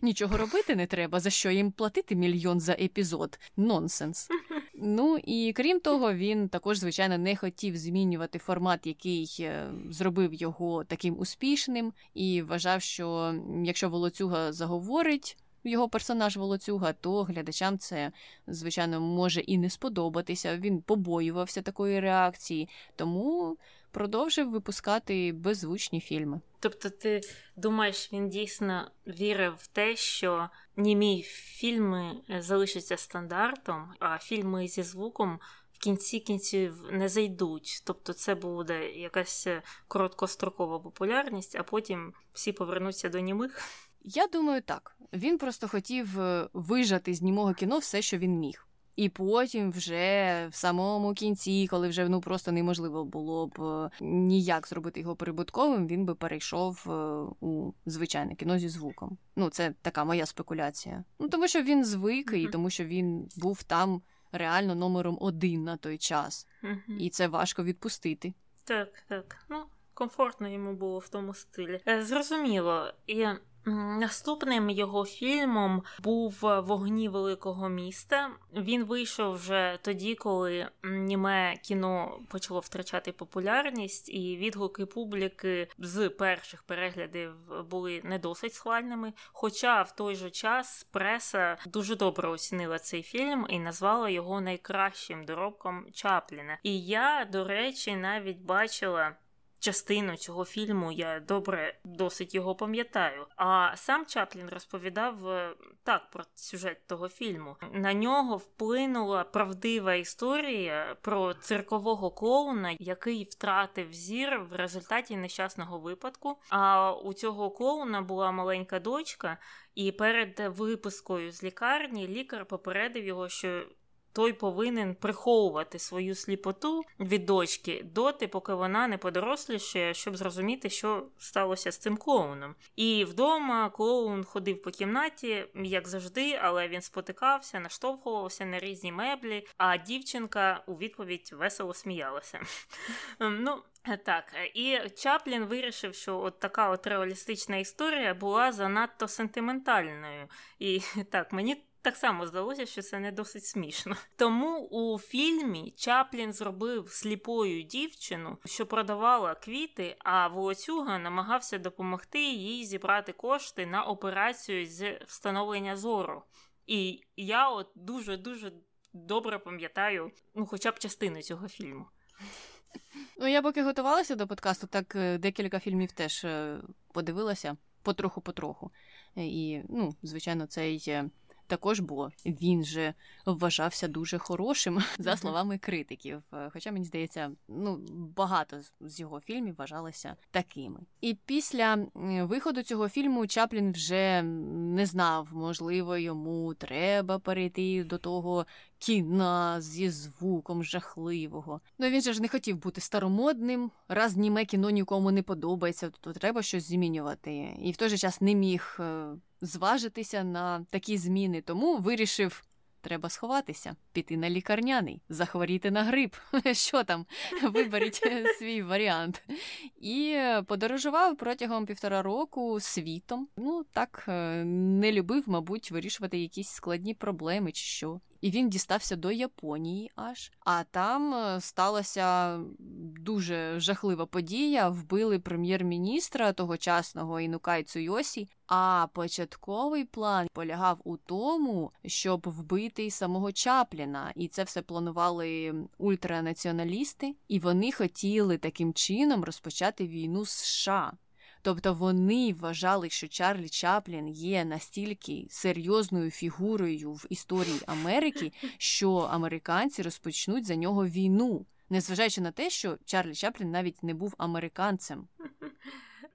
Нічого робити не треба, за що їм платити мільйон за епізод. Нонсенс. Ну і крім того, він також, звичайно, не хотів змінювати формат, який зробив його таким успішним, і вважав, що якщо Волоцюга заговорить, його персонаж Волоцюга, то глядачам це, звичайно, може і не сподобатися. Він побоювався такої реакції, тому продовжив випускати беззвучні фільми. Тобто ти думаєш, він дійсно вірив в те, що німі фільми залишаться стандартом, а фільми зі звуком в кінці кінців не зайдуть. Тобто це буде якась короткострокова популярність, а потім всі повернуться до німих? Я думаю, так. Він просто хотів вижати з німого кіно все, що він міг. І потім вже в самому кінці, коли вже ну просто неможливо було б ніяк зробити його прибутковим, він би перейшов у звичайне кіно зі звуком. Ну, це така моя спекуляція. Ну, тому що він звик, і тому що він був там реально номером один на той час. І це важко відпустити. Так, так. Ну, комфортно йому було в тому стилі. Зрозуміло. І наступним його фільмом був «Вогні великого міста». Він вийшов вже тоді, коли німе кіно почало втрачати популярність, і відгуки публіки з перших переглядів були не досить схвальними. Хоча в той же час преса дуже добре оцінила цей фільм і назвала його найкращим доробком Чапліна. І я, до речі, навіть бачила частину цього фільму, я добре досить його пам'ятаю. А сам Чаплін розповідав так про сюжет того фільму. На нього вплинула правдива історія про циркового клоуна, який втратив зір в результаті нещасного випадку. А у цього клоуна була маленька дочка, і перед випискою з лікарні лікар попередив його, що той повинен приховувати свою сліпоту від дочки доти, поки вона не подорослішає, щоб зрозуміти, що сталося з цим клоуном. І вдома клоун ходив по кімнаті, як завжди, але він спотикався, наштовхувався на різні меблі, а дівчинка у відповідь весело сміялася. Ну, так, і Чаплін вирішив, що от така от реалістична історія була занадто сентиментальною. І так, мені так само здалося, що це не досить смішно. Тому у фільмі Чаплін зробив сліпою дівчину, що продавала квіти, а Волоцюга намагався допомогти їй зібрати кошти на операцію з встановлення зору. І я от дуже-дуже добре пам'ятаю, ну, хоча б частину цього фільму. Ну, я поки готувалася до подкасту, так декілька фільмів теж подивилася, потроху-потроху. І, ну, звичайно, цей також, бо він же вважався дуже хорошим, за словами критиків. Хоча, мені здається, ну, багато з його фільмів вважалися такими. І після виходу цього фільму Чаплін вже не знав, можливо, йому треба перейти до того кіна зі звуком жахливого. Ну, він же ж не хотів бути старомодним. Раз німе кіно нікому не подобається, то треба щось змінювати. І в той же час не міг зважитися на такі зміни, тому вирішив Треба сховатися, піти на лікарняний, захворіти на грип, що там, виберіть свій варіант. І подорожував протягом півтора року світом. Ну, так, не любив, мабуть, вирішувати якісь складні проблеми чи що. І він дістався до Японії аж. А там сталася дуже жахлива подія. Вбили прем'єр-міністра тогочасного Інукай Цуйосі. А початковий план полягав у тому, щоб вбити самого Чапліна. І це все планували ультранаціоналісти. І вони хотіли таким чином розпочати війну з США. Тобто вони вважали, що Чарлі Чаплін є настільки серйозною фігурою в історії Америки, що американці розпочнуть за нього війну, незважаючи на те, що Чарлі Чаплін навіть не був американцем.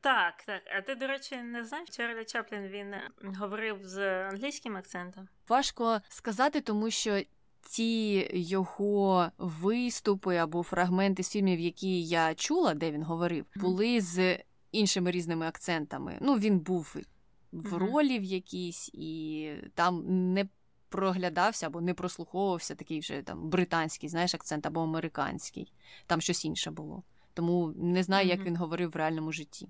Так, так. А ти, до речі, не знаєш, Чарлі Чаплін, він говорив з англійським акцентом? Важко сказати, тому що ті його виступи або фрагменти з фільмів, які я чула, де він говорив, були з іншими різними акцентами. Ну, він був в ролі в якійсь, і там не проглядався або не прослуховувався такий вже там британський, знаєш, акцент або американський. Там щось інше було. Тому не знаю, як він говорив в реальному житті.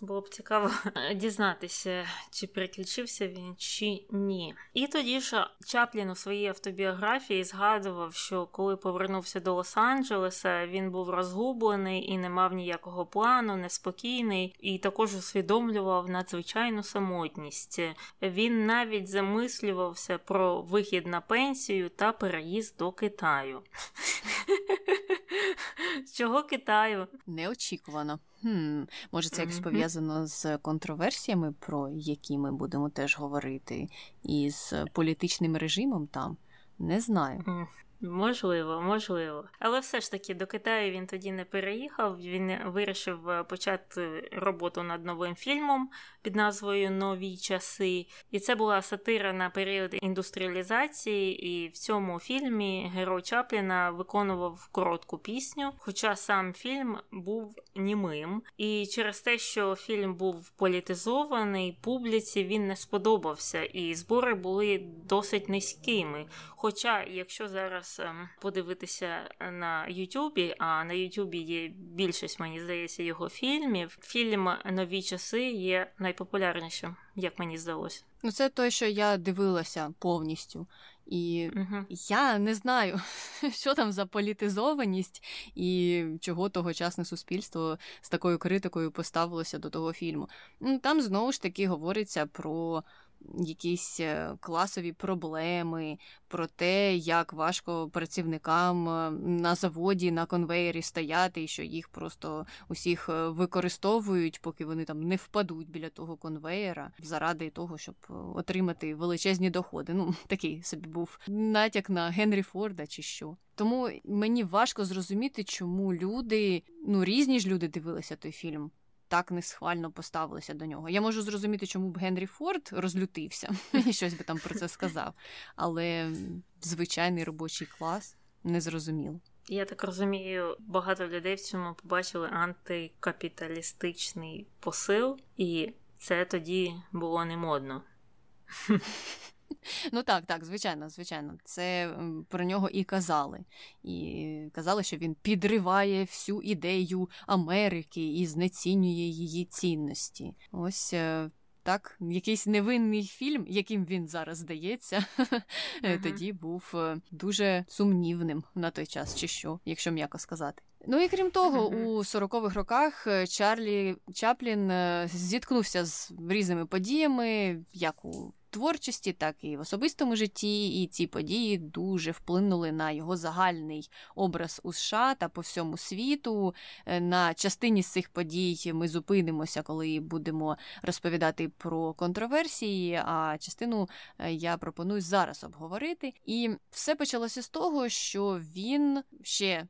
Було б цікаво дізнатися, чи переключився він, чи ні. І тоді ж Чаплін у своїй автобіографії згадував, що коли повернувся до Лос-Анджелеса, він був розгублений і не мав ніякого плану, неспокійний, і також усвідомлював надзвичайну самотність. Він навіть замислювався про вихід на пенсію та переїзд до Китаю. Чого Китаю? Неочікувано. Хм, може, це якось пов'язано з контроверсіями, про які ми будемо теж говорити, і з політичним режимом там? Не знаю. Можливо, можливо. Але все ж таки до Китаю він тоді не переїхав, він вирішив почати роботу над новим фільмом під назвою «Нові часи». І це була сатира на період індустріалізації, і в цьому фільмі герой Чапліна виконував коротку пісню, хоча сам фільм був німим. І через те, що фільм був політизований, публіці він не сподобався, і збори були досить низькими. Хоча, якщо зараз подивитися на Ютубі, а на Ютубі є більшість, мені здається, його фільмів. Фільм «Нові часи» є найпопулярнішим, як мені здалося. Ну, це той, що я дивилася повністю. І угу. я не знаю, що там за політизованість і чого тогочасне суспільство з такою критикою поставилося до того фільму. Там, знову ж таки, говориться про якісь класові проблеми, про те, як важко працівникам на заводі, на конвеєрі стояти, і що їх просто усіх використовують, поки вони там не впадуть біля того конвеєра, заради того, щоб отримати величезні доходи. Ну, такий собі був натяк на Генрі Форда чи що. Тому мені важко зрозуміти, чому люди, ну, різні ж люди дивилися той фільм, так несхвально поставилися до нього. Я можу зрозуміти, чому б Генрі Форд розлютився і щось би там про це сказав. Але звичайний робочий клас не зрозуміло. Я так розумію, багато людей в цьому побачили антикапіталістичний посил, і це тоді було не модно. Ну так, так, звичайно, звичайно. Це про нього і казали. І казали, що він підриває всю ідею Америки і знецінює її цінності. Ось так, якийсь невинний фільм, яким він зараз здається, uh-huh. тоді був дуже сумнівним на той час, чи що, якщо м'яко сказати. Ну і крім того, у сорокових роках Чарлі Чаплін зіткнувся з різними подіями, як у творчості, так і в особистому житті, і ці події дуже вплинули на його загальний образ у США та по всьому світу. На частині з цих подій ми зупинимося, коли будемо розповідати про контроверсії, а частину я пропоную зараз обговорити. І все почалося з того, що він ще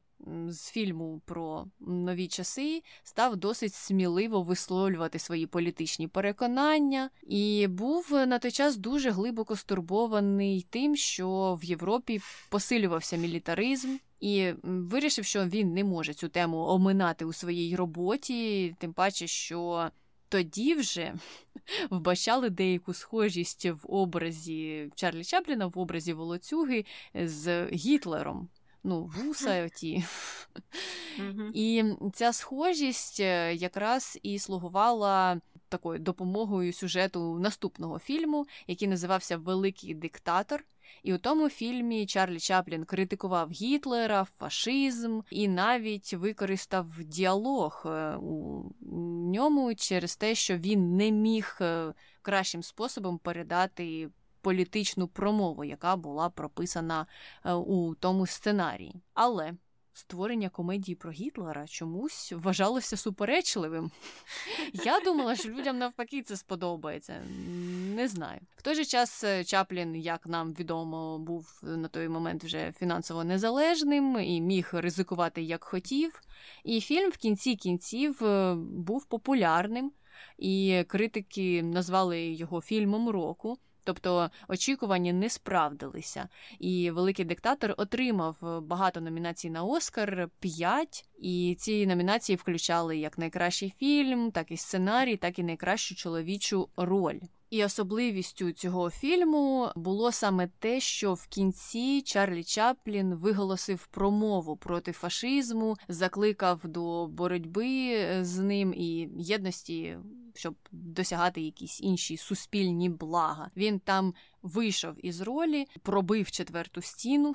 з фільму про нові часи став досить сміливо висловлювати свої політичні переконання і був на той час дуже глибоко стурбований тим, що в Європі посилювався мілітаризм, і вирішив, що він не може цю тему оминати у своїй роботі, тим паче, що тоді вже вбачали деяку схожість в образі Чарлі Чапліна, в образі Волоцюги з Гітлером. Ну, вуса оті. Mm-hmm. І ця схожість якраз і слугувала такою допомогою сюжету наступного фільму, який називався «Великий диктатор». І у тому фільмі Чарлі Чаплін критикував Гітлера, фашизм і навіть використав діалог у ньому через те, що він не міг кращим способом передати політичну промову, яка була прописана у тому сценарії. Але створення комедії про Гітлера чомусь вважалося суперечливим. Я думала, що людям навпаки це сподобається. Не знаю. В той же час Чаплін, як нам відомо, був на той момент вже фінансово незалежним і міг ризикувати як хотів. І фільм в кінці кінців був популярним, і критики назвали його фільмом року. Тобто очікування не справдилися. І «Великий диктатор» отримав багато номінацій на «Оскар», п'ять, і ці номінації включали як найкращий фільм, так і сценарій, так і найкращу чоловічу роль. І особливістю цього фільму було саме те, що в кінці Чарлі Чаплін виголосив промову проти фашизму, закликав до боротьби з ним і єдності, щоб досягати якісь інші суспільні блага. Він там вийшов із ролі, пробив четверту стіну,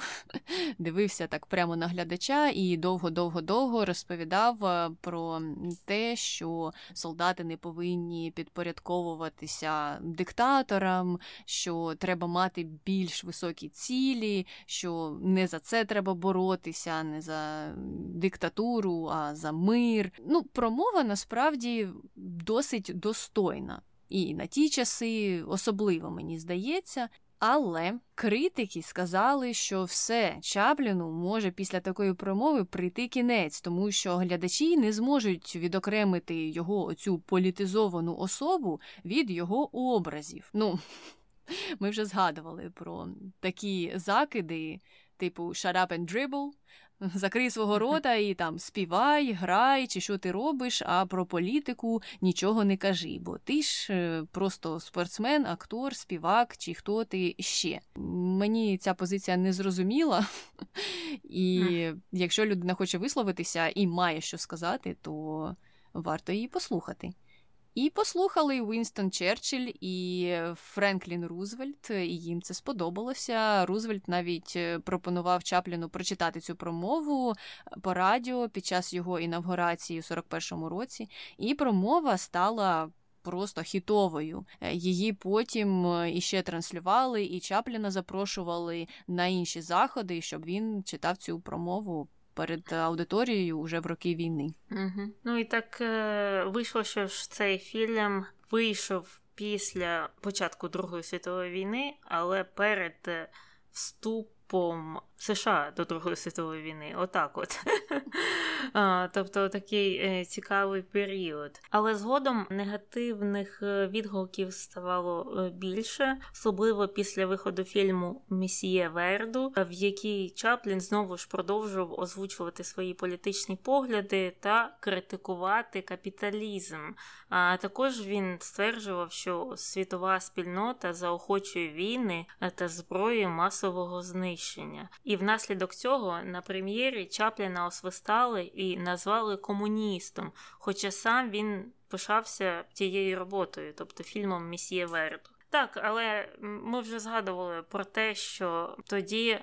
дивився так прямо на глядача і довго-довго-довго розповідав про те, що солдати не повинні підпорядковуватися диктаторам, що треба мати більш високі цілі, що не за це треба боротися, не за диктатуру, а за мир. Ну, промова насправді досить достойна. І на ті часи особливо, мені здається. Але критики сказали, що все, Чапліну може після такої промови прийти кінець, тому що глядачі не зможуть відокремити його оцю політизовану особу від його образів. Ну, ми вже згадували про такі закиди, типу «Shut up and dribble», «Закрий свого рота і там співай, грай, чи що ти робиш, а про політику нічого не кажи, бо ти ж просто спортсмен, актор, співак, чи хто ти ще». Мені ця позиція не зрозуміла, і якщо людина хоче висловитися і має що сказати, то варто її послухати. І послухали Уінстон Черчилль і Френклін Рузвельт, і їм це сподобалося. Рузвельт навіть пропонував Чапліну прочитати цю промову по радіо під час його інавгурації у сорок першому році, і промова стала просто хітовою. Її потім іще транслювали, і Чапліна запрошували на інші заходи, щоб він читав цю промову перед аудиторією уже в роки війни. Угу. Ну і так е- вийшло, що ж цей фільм вийшов після початку Другої світової війни, але перед вступом США до Другої світової війни. Отак от. а, тобто такий е- цікавий період. Але згодом негативних відгуків ставало більше, особливо після виходу фільму «Місіє Верду», в якій Чаплін знову ж продовжував озвучувати свої політичні погляди та критикувати капіталізм. А також він стверджував, що світова спільнота заохочує війни та зброю масового знищення. І внаслідок цього на прем'єрі Чапліна освистали і назвали комуністом, хоча сам він пишався тією роботою, тобто фільмом «Місьє Верду». Так, але ми вже згадували про те, що тоді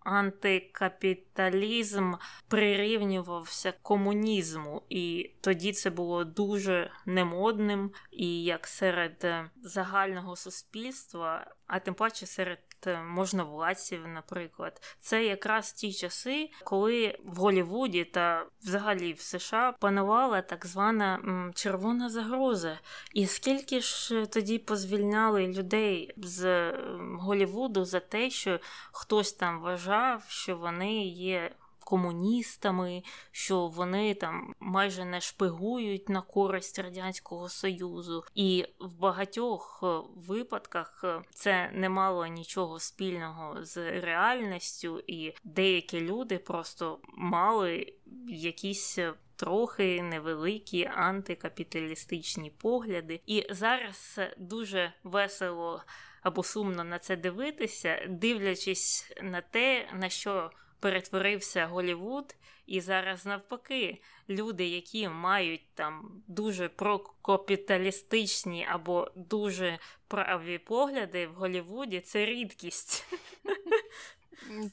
антикапіталізм прирівнювався комунізму, і тоді це було дуже немодним, і як серед загального суспільства, а тим паче серед можновладців, наприклад. Це якраз ті часи, коли в Голлівуді та взагалі в США панувала так звана червона загроза. І скільки ж тоді позвільняли людей з Голлівуду за те, що хтось там вважав, що вони є комуністами, що вони там майже не шпигують на користь Радянського Союзу. І в багатьох випадках це не мало нічого спільного з реальністю, і деякі люди просто мали якісь трохи невеликі антикапіталістичні погляди. І зараз дуже весело або сумно на це дивитися, дивлячись на те, на що перетворився Голлівуд, і зараз навпаки, люди, які мають там дуже прокапіталістичні або дуже праві погляди в Голлівуді, це рідкість.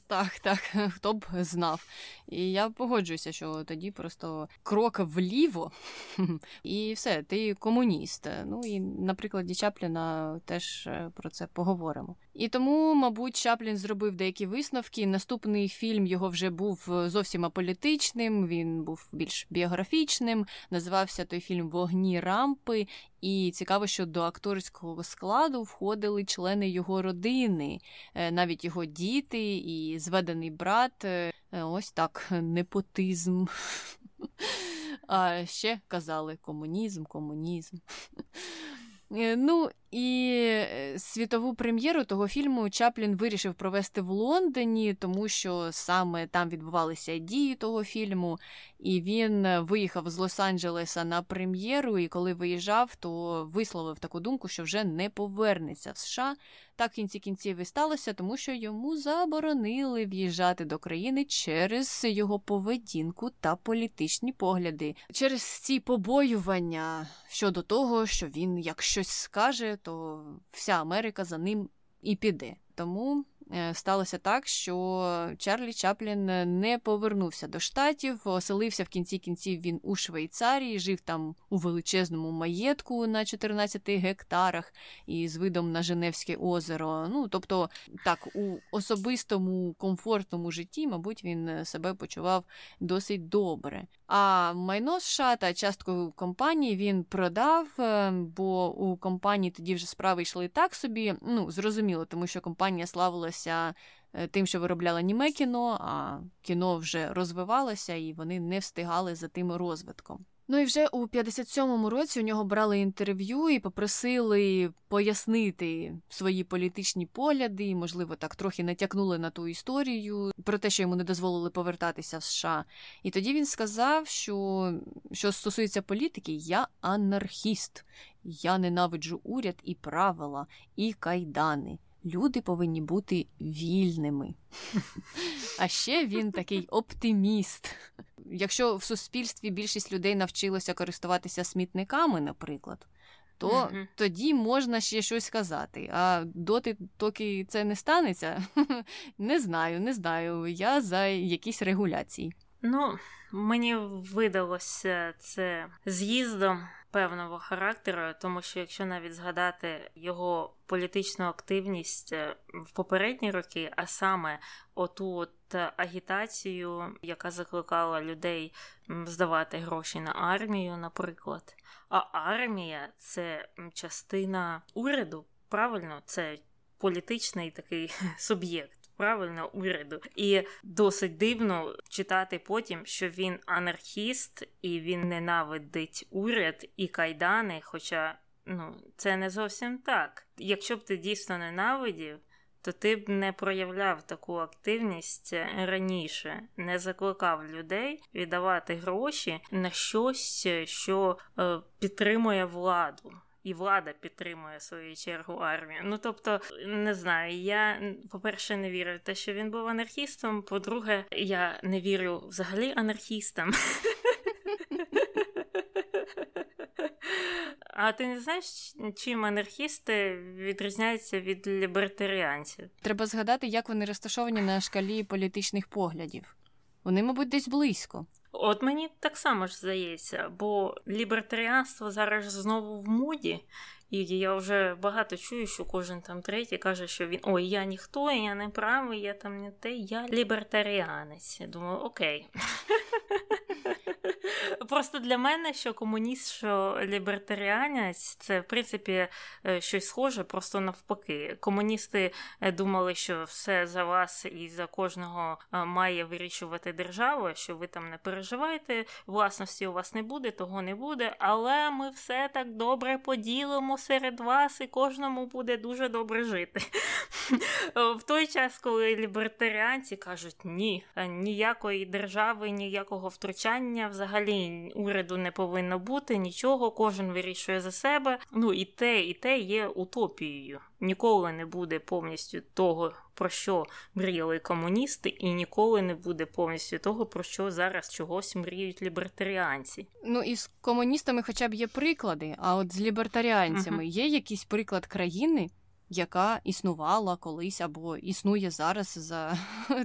Так, так, хто б знав. І я погоджуюся, що тоді просто крок вліво, і все, ти комуніст. Ну і на прикладі Чапліна теж про це поговоримо. І тому, мабуть, Чаплін зробив деякі висновки. Наступний фільм його вже був зовсім аполітичним, він був більш біографічним. Називався той фільм «Вогні рампи». І цікаво, що до акторського складу входили члени його родини, навіть його діти і зведений брат. Ось так, непотизм. А ще казали комунізм, комунізм. Ну, і світову прем'єру того фільму Чаплін вирішив провести в Лондоні, тому що саме там відбувалися дії того фільму, і він виїхав з Лос-Анджелеса на прем'єру, і коли виїжджав, то висловив таку думку, що вже не повернеться в США. Так в кінці кінців і сталося, тому що йому заборонили в'їжджати до країни через його поведінку та політичні погляди. Через ці побоювання щодо того, що він як щось скаже, то вся Америка за ним і піде. Тому сталося так, що Чарлі Чаплін не повернувся до Штатів, оселився в кінці кінців він у Швейцарії, жив там у величезному маєтку на чотирнадцяти гектарах і з видом на Женевське озеро. Ну, тобто, так, у особистому комфортному житті, мабуть, він себе почував досить добре. А майно США та частку компанії він продав, бо у компанії тоді вже справи йшли так собі, ну, зрозуміло, тому що компанія славилась тим, що виробляла німе кіно, а кіно вже розвивалося, і вони не встигали за тим розвитком. Ну і вже у п'ятдесят сьомому році у нього брали інтерв'ю і попросили пояснити свої політичні погляди, і, можливо, так трохи натякнули на ту історію, про те, що йому не дозволили повертатися в США. І тоді він сказав, що, що стосується політики, я анархіст, я ненавиджу уряд і правила, і кайдани. Люди повинні бути вільними. А ще він такий оптиміст. Якщо в суспільстві більшість людей навчилося користуватися смітниками, наприклад, то mm-hmm. тоді можна ще щось сказати. А доти, доки це не станеться, не знаю, не знаю. Я за якісь регуляції. Ну, мені видалося це з'їздом певного характеру, тому що якщо навіть згадати його політичну активність в попередні роки, а саме оту от агітацію, яка закликала людей здавати гроші на армію, наприклад. А армія – це частина уряду, правильно? Це політичний такий суб'єкт. Правильно, уряду. І досить дивно читати потім, що він анархіст, і він ненавидить уряд і кайдани, хоча, ну, це не зовсім так. Якщо б ти дійсно ненавидів, то ти б не проявляв таку активність раніше, не закликав людей віддавати гроші на щось, що е, підтримує владу. І влада підтримує, в свою чергу, армію. Ну, тобто, не знаю, я, по-перше, не вірю в те, що він був анархістом, по-друге, я не вірю взагалі анархістам. А ти не знаєш, чим анархісти відрізняються від лібертаріанців? Треба згадати, як вони розташовані на шкалі політичних поглядів. Вони, мабуть, десь близько. От мені так само ж здається, бо лібертаріанство зараз знову в моді, і я вже багато чую, що кожен там третій каже, що він, ой, я ніхто, я не правий, я там не те, я лібертаріанець. Я думаю, окей. Просто для мене, що комуніст, що лібертаріанець, це, в принципі, щось схоже, просто навпаки. Комуністи думали, що все за вас і за кожного має вирішувати держава, що ви там не переживайте, власності у вас не буде, того не буде, але ми все так добре поділимо серед вас, і кожному буде дуже добре жити. В той час, коли лібертаріанці кажуть, ні, ніякої держави, ніякого втручання взагалі взагалі уряду не повинно бути, нічого, кожен вирішує за себе. Ну і те, і те є утопією. Ніколи не буде повністю того, про що мріяли комуністи, і ніколи не буде повністю того, про що зараз чогось мріють лібертаріанці. Ну і з комуністами хоча б є приклади, а от з лібертаріанцями uh-huh. є якийсь приклад країни, яка існувала колись або існує зараз за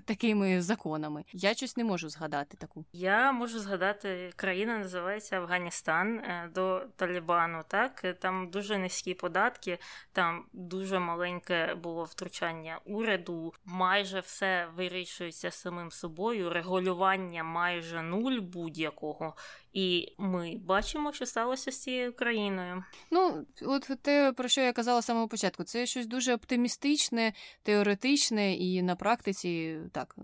такими законами. Я щось не можу згадати таку. Я можу згадати, країна називається Афганістан до Талібану, так? Там дуже низькі податки, там дуже маленьке було втручання уряду, майже все вирішується самим собою, регулювання майже нуль будь-якого. І ми бачимо, що сталося з цією країною. Ну, от те, про що я казала з самого початку, це щось дуже оптимістичне, теоретичне і на практиці, так,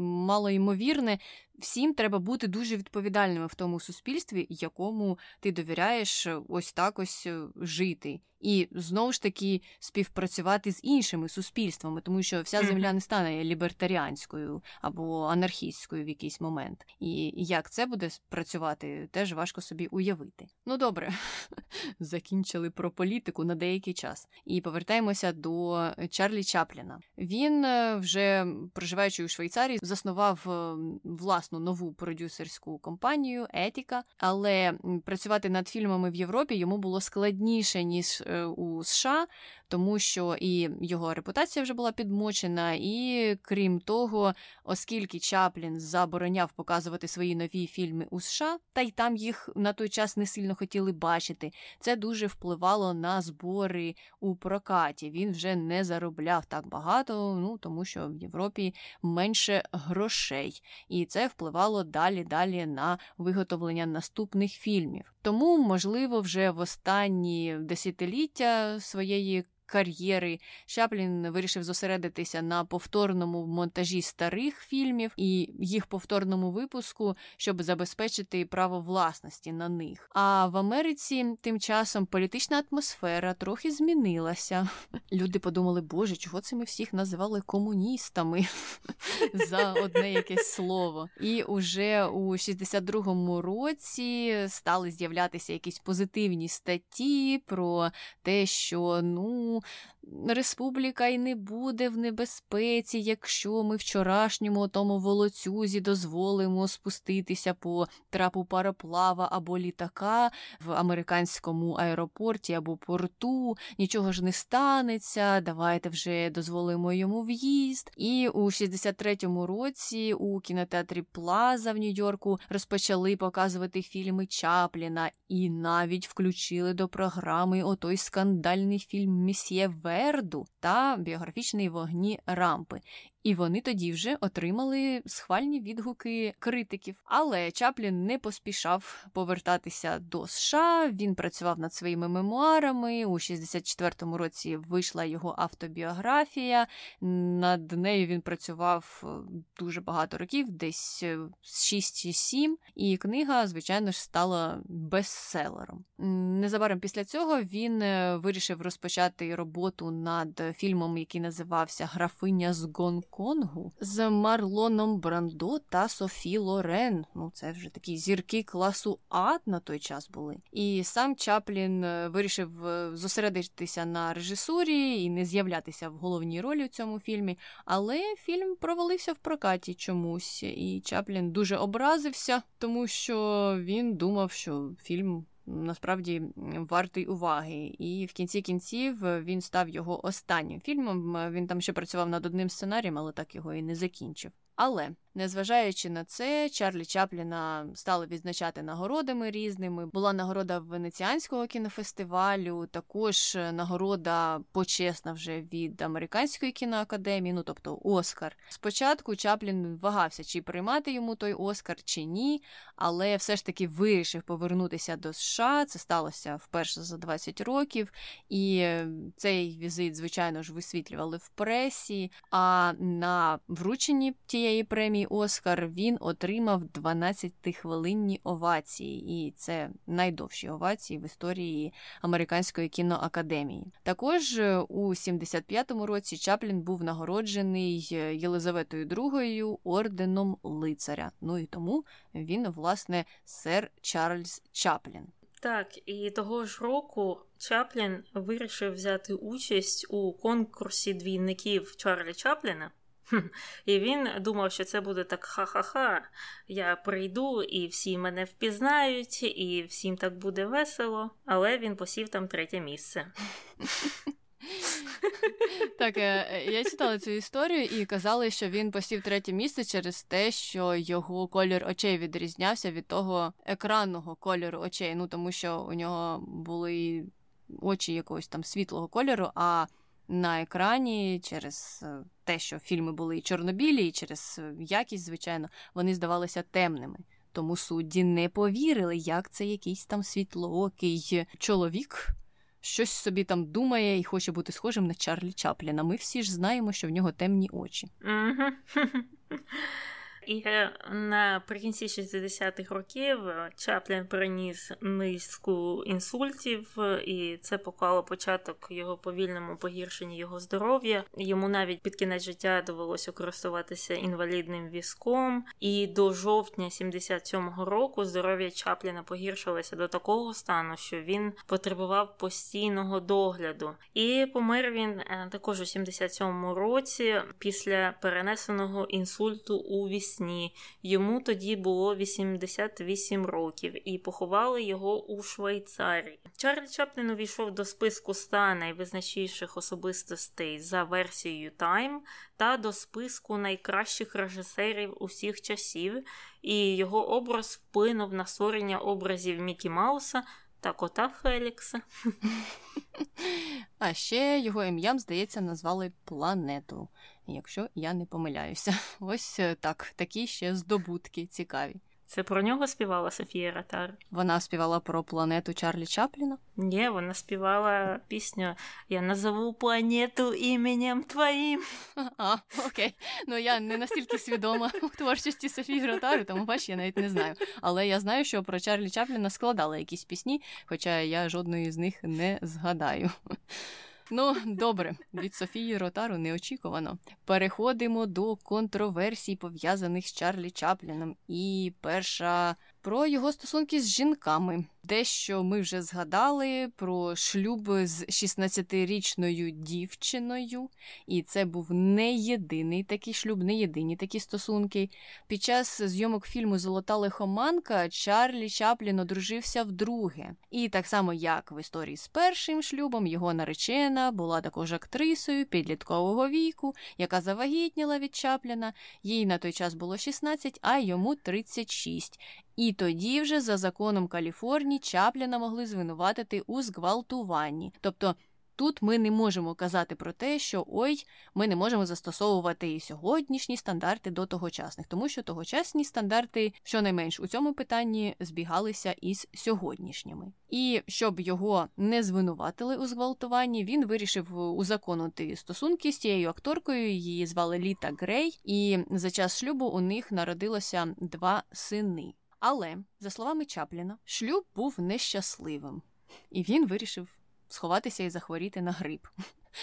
малоймовірне. Всім треба бути дуже відповідальними в тому суспільстві, якому ти довіряєш ось так ось жити. І, знову ж таки, співпрацювати з іншими суспільствами, тому що вся земля не стане лібертаріанською або анархістською в якийсь момент. І як це буде працювати, теж важко собі уявити. Ну, добре, закінчили про політику на деякий час. І повертаємося до Чарлі Чапліна. Він, вже проживаючи у Швейцарії, заснував власну нову продюсерську компанію «Етіка», але працювати над фільмами в Європі йому було складніше, ніж у США, тому що і його репутація вже була підмочена, і, крім того, оскільки Чаплін забороняв показувати свої нові фільми у США, та й там їх на той час не сильно хотіли бачити, це дуже впливало на збори у прокаті. Він вже не заробляв так багато, ну, тому що в Європі менше грошей. І це впливало далі-далі на виготовлення наступних фільмів. Тому, можливо, вже в останні десятиліття своєї кар'єри Чаплін вирішив зосередитися на повторному монтажі старих фільмів і їх повторному випуску, щоб забезпечити право власності на них. А в Америці тим часом політична атмосфера трохи змінилася. Люди подумали, боже, чого це ми всіх називали комуністами за одне якесь слово. І уже у шістдесят другому році стали з'являтися якісь позитивні статті про те, що, ну, республіка й не буде в небезпеці, якщо ми вчорашньому тому волоцюзі дозволимо спуститися по трапу пароплава або літака в американському аеропорті або порту, нічого ж не станеться, давайте вже дозволимо йому в'їзд. І у шістдесят третьому році у кінотеатрі Плаза в Нью-Йорку розпочали показувати фільми Чапліна і навіть включили до програми отой скандальний фільм «Місіє Верду» та біографічний «Вогні рампи». І вони тоді вже отримали схвальні відгуки критиків. Але Чаплін не поспішав повертатися до США, він працював над своїми мемуарами, у шістдесят четвертому році вийшла його автобіографія, над нею він працював дуже багато років, десь шість чи сім, і книга, звичайно ж, стала бестселером. Незабаром після цього він вирішив розпочати роботу над фільмом, який називався «Графиня з Гонконгу», Конгу з Марлоном Брандо та Софі Лорен. Ну, це вже такі зірки класу А на той час були. І сам Чаплін вирішив зосередитися на режисурі і не з'являтися в головній ролі у цьому фільмі, але фільм провалився в прокаті чомусь, і Чаплін дуже образився, тому що він думав, що фільм насправді вартий уваги. І в кінці кінців він став його останнім фільмом. Він там ще працював над одним сценарієм, але так його і не закінчив. Але, незважаючи на це, Чарлі Чапліна стали відзначати нагородами різними. Була нагорода Венеціанського кінофестивалю, також нагорода почесна вже від Американської кіноакадемії, ну, тобто Оскар. Спочатку Чаплін вагався, чи приймати йому той Оскар, чи ні, але все ж таки вирішив повернутися до США. Це сталося вперше за двадцять років, і цей візит, звичайно ж, висвітлювали в пресі, а на врученні тієї премії номінований Оскар, він отримав дванадцятихвилинні овації. І це найдовші овації в історії Американської кіноакадемії. Також у сімдесят п'ятому році Чаплін був нагороджений Єлизаветою другою орденом лицаря. Ну і тому він, власне, сер Чарльз Чаплін. Так, і того ж року Чаплін вирішив взяти участь у конкурсі двійників Чарлі Чапліна. І він думав, що це буде так ха-ха-ха, я прийду і всі мене впізнають, і всім так буде весело, але він посів там третє місце. Так, я читала цю історію і казали, що він посів третє місце через те, що його колір очей відрізнявся від того екранного кольору очей, ну тому що у нього були очі якогось там світлого кольору, а на екрані через те, що фільми були і чорнобілі, і через якість, звичайно, вони здавалися темними. Тому судді не повірили, як це якийсь там світлоокий чоловік щось собі там думає і хоче бути схожим на Чарлі Чапліна. Ми всі ж знаємо, що в нього темні очі. І наприкінці шістдесятих років Чаплін переніс низку інсультів, і це поклало початок його повільному погіршенню його здоров'я. Йому навіть під кінець життя довелося користуватися інвалідним візком, і до жовтня сімдесят сьомого року здоров'я Чапліна погіршилося до такого стану, що він потребував постійного догляду. І помер він також у сімдесят сьомому році після перенесеного інсульту у вісні. Сні. Йому тоді було вісімдесят вісім років, і поховали його у Швейцарії. Чарлі Чаплін увійшов до списку ста найвизначніших особистостей за версією Time та до списку найкращих режисерів усіх часів, і його образ вплинув на створення образів Мікі Мауса та кота Фелікса. А ще його ім'ям, здається, назвали планету, якщо я не помиляюся. Ось так, такі ще здобутки цікаві. Це про нього співала Софія Ротару? Вона співала про планету Чарлі Чапліна? Ні, вона співала пісню «Я назову планету іменем твоїм». А, окей. Ну, я не настільки свідома у творчості Софії Ротару, тому, бач, я навіть не знаю. Але я знаю, що про Чарлі Чапліна складала якісь пісні, хоча я жодної з них не згадаю. Ну, добре, від Софії Ротару неочікувано. Переходимо до контроверсій, пов'язаних з Чарлі Чапліном. І перша про його стосунки з жінками. Дещо ми вже згадали про шлюб з шістнадцятирічною дівчиною. І це був не єдиний такий шлюб, не єдині такі стосунки. Під час зйомок фільму «Золота лихоманка» Чарлі Чаплін одружився вдруге. І так само, як в історії з першим шлюбом, його наречена була також актрисою підліткового віку, яка завагітніла від Чапліна. Їй на той час було шістнадцять, а йому тридцять шість. І тоді вже за законом Каліфорнії Чапліна могли звинуватити у зґвалтуванні. Тобто тут ми не можемо казати про те, що ой, ми не можемо застосовувати і сьогоднішні стандарти до тогочасних, тому що тогочасні стандарти, щонайменш у цьому питанні, збігалися із сьогоднішніми. І щоб його не звинуватили у зґвалтуванні, він вирішив узаконити стосунки з тією акторкою, її звали Літа Грей, і за час шлюбу у них народилося два сини. Але, за словами Чапліна, шлюб був нещасливим, і він вирішив сховатися і захворіти на грип.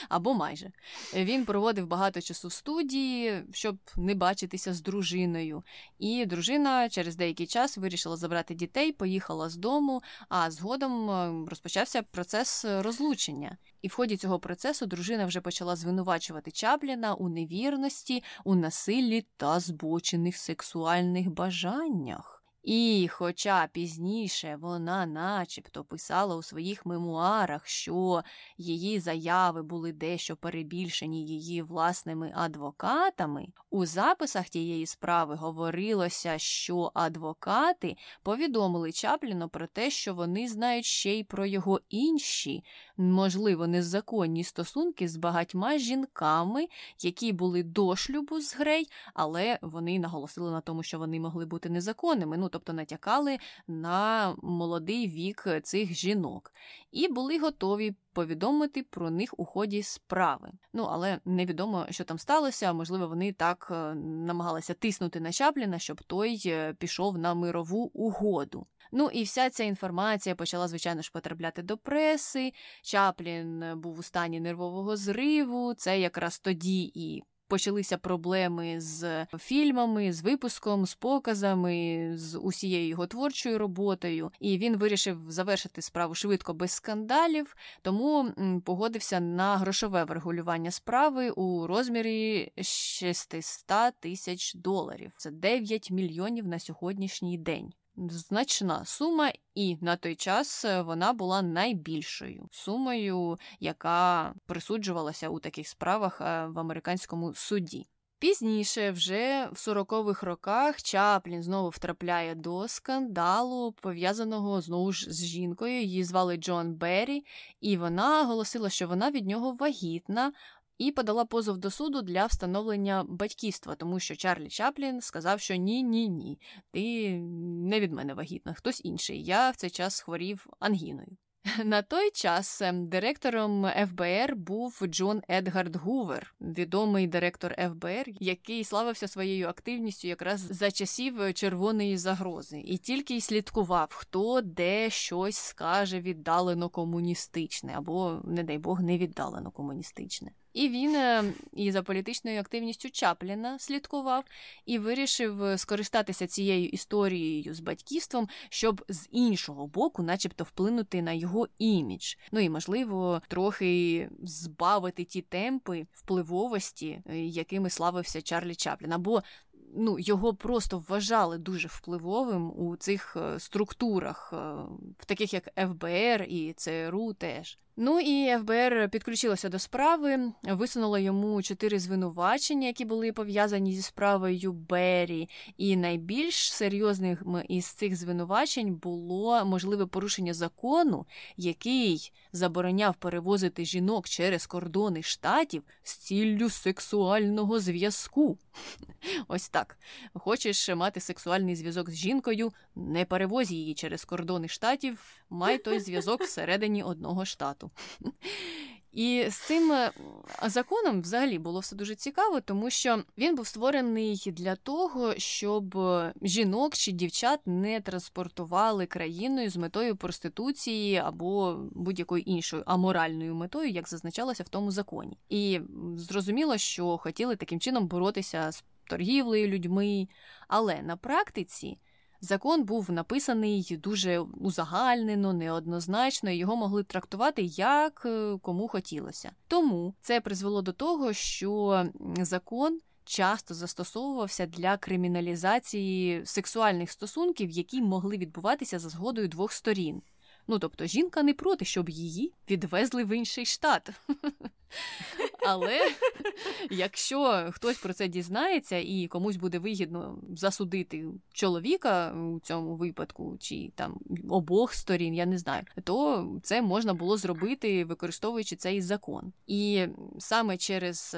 Або майже. Він проводив багато часу в студії, щоб не бачитися з дружиною. І дружина через деякий час вирішила забрати дітей, поїхала з дому, а згодом розпочався процес розлучення. І в ході цього процесу дружина вже почала звинувачувати Чапліна у невірності, у насиллі та збочених сексуальних бажаннях. І хоча пізніше вона начебто писала у своїх мемуарах, що її заяви були дещо перебільшені її власними адвокатами, у записах тієї справи говорилося, що адвокати повідомили Чапліну про те, що вони знають ще й про його інші, можливо, незаконні стосунки з багатьма жінками, які були до шлюбу з Грей, але вони наголосили на тому, що вони могли бути незаконними, ну, ну тобто натякали на молодий вік цих жінок, і були готові повідомити про них у ході справи. Ну, але невідомо, що там сталося, можливо, вони так намагалися тиснути на Чапліна, щоб той пішов на мирову угоду. Ну і вся ця інформація почала, звичайно ж, потрапляти до преси, Чаплін був у стані нервового зриву, це якраз тоді і почалися проблеми з фільмами, з випуском, з показами, з усією його творчою роботою. І він вирішив завершити справу швидко, без скандалів, тому погодився на грошове врегулювання справи у розмірі шістсот тисяч доларів. Це дев'ять мільйонів на сьогоднішній день. Значна сума, і на той час вона була найбільшою сумою, яка присуджувалася у таких справах в американському суді. Пізніше, вже в сорокових роках, Чаплін знову втрапляє до скандалу, пов'язаного знову ж з жінкою. Її звали Джон Беррі, і вона оголосила, що вона від нього вагітна, і подала позов до суду для встановлення батьківства, тому що Чарлі Чаплін сказав, що ні-ні-ні, ти не від мене вагітна, хтось інший, я в цей час хворів ангіною. На той час директором еф бе ер був Джон Едгард Гувер, відомий директор еф бе ер, який славився своєю активністю якраз за часів червоної загрози. І тільки й слідкував, хто де щось скаже віддалено комуністичне, або, не дай Бог, не віддалено комуністичне. І він і за політичною активністю Чапліна слідкував і вирішив скористатися цією історією з батьківством, щоб з іншого боку начебто вплинути на його імідж. Ну і, можливо, трохи збавити ті темпи впливовості, якими славився Чарлі Чаплін. Або, ну, його просто вважали дуже впливовим у цих структурах, в таких як еф бе ер і ЦРУ теж. Ну і еф бе ер підключилося до справи, висунуло йому чотири звинувачення, які були пов'язані зі справою Беррі, і найбільш серйозним із цих звинувачень було можливе порушення закону, який забороняв перевозити жінок через кордони штатів з ціллю сексуального зв'язку. Ось так. Хочеш мати сексуальний зв'язок з жінкою, не перевозь її через кордони штатів, май той зв'язок всередині одного штату. І з цим законом взагалі було все дуже цікаво, тому що він був створений для того, щоб жінок чи дівчат не транспортували країною з метою проституції або будь-якою іншою аморальною метою, як зазначалося в тому законі. І зрозуміло, що хотіли таким чином боротися з торгівлею людьми, але на практиці закон був написаний дуже узагальнено, неоднозначно, і його могли трактувати як кому хотілося. Тому це призвело до того, що закон часто застосовувався для криміналізації сексуальних стосунків, які могли відбуватися за згодою двох сторін. Ну, тобто, жінка не проти, щоб її відвезли в інший штат. Але якщо хтось про це дізнається і комусь буде вигідно засудити чоловіка у цьому випадку, чи там обох сторін, я не знаю, то це можна було зробити, використовуючи цей закон. І саме через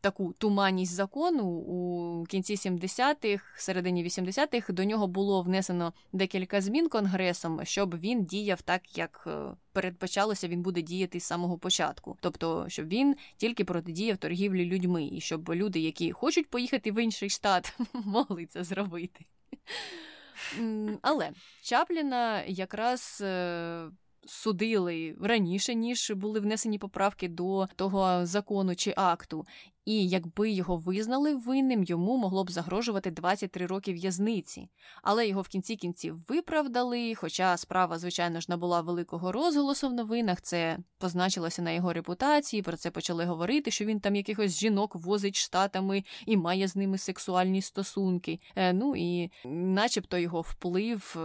таку туманність закону у кінці сімдесятих, середині вісімдесятих до нього було внесено декілька змін Конгресом, щоб він діяв так, як передбачалося, він буде діяти з самого початку. Тобто, щоб він тільки протидіяв торгівлі людьми, і щоб люди, які хочуть поїхати в інший штат, могли це зробити. Але Чапліна якраз судили раніше, ніж були внесені поправки до того закону чи акту. І якби його визнали винним, йому могло б загрожувати двадцять три роки в'язниці. Але його в кінці кінців виправдали, хоча справа, звичайно ж, набула великого розголосу в новинах, це позначилося на його репутації, про це почали говорити, що він там якихось жінок возить штатами і має з ними сексуальні стосунки. Ну і начебто його вплив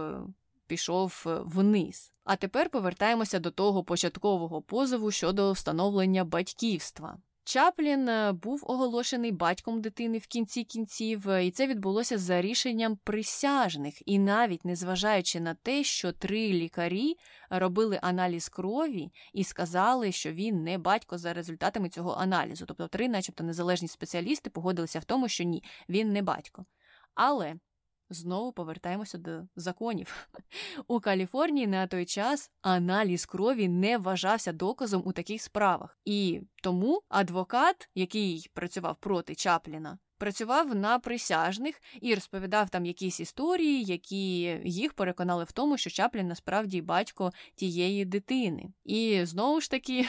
пішов вниз. А тепер повертаємося до того початкового позову щодо встановлення батьківства. Чаплін був оголошений батьком дитини в кінці кінців, і це відбулося за рішенням присяжних. І навіть незважаючи на те, що три лікарі робили аналіз крові і сказали, що він не батько за результатами цього аналізу. Тобто три, начебто, незалежні спеціалісти погодилися в тому, що ні, він не батько. Але знову повертаємося до законів. У Каліфорнії на той час аналіз крові не вважався доказом у таких справах. І тому адвокат, який працював проти Чапліна, працював на присяжних і розповідав там якісь історії, які їх переконали в тому, що Чаплін насправді батько тієї дитини. І знову ж таки...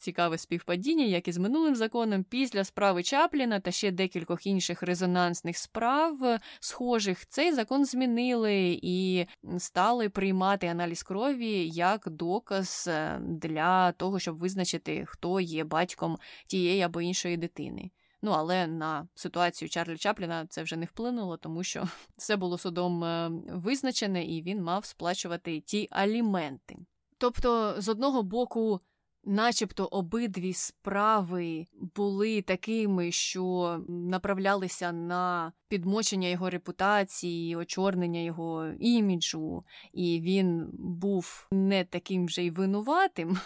Цікаве співпадіння, як і з минулим законом, після справи Чапліна та ще декількох інших резонансних справ схожих, цей закон змінили і стали приймати аналіз крові як доказ для того, щоб визначити, хто є батьком тієї або іншої дитини. Ну, але на ситуацію Чарльза Чапліна це вже не вплинуло, тому що все було судом визначене і він мав сплачувати ті аліменти. Тобто, з одного боку, начебто обидві справи були такими, що направлялися на підмочення його репутації, очорнення його іміджу, і він був не таким вже й винуватим,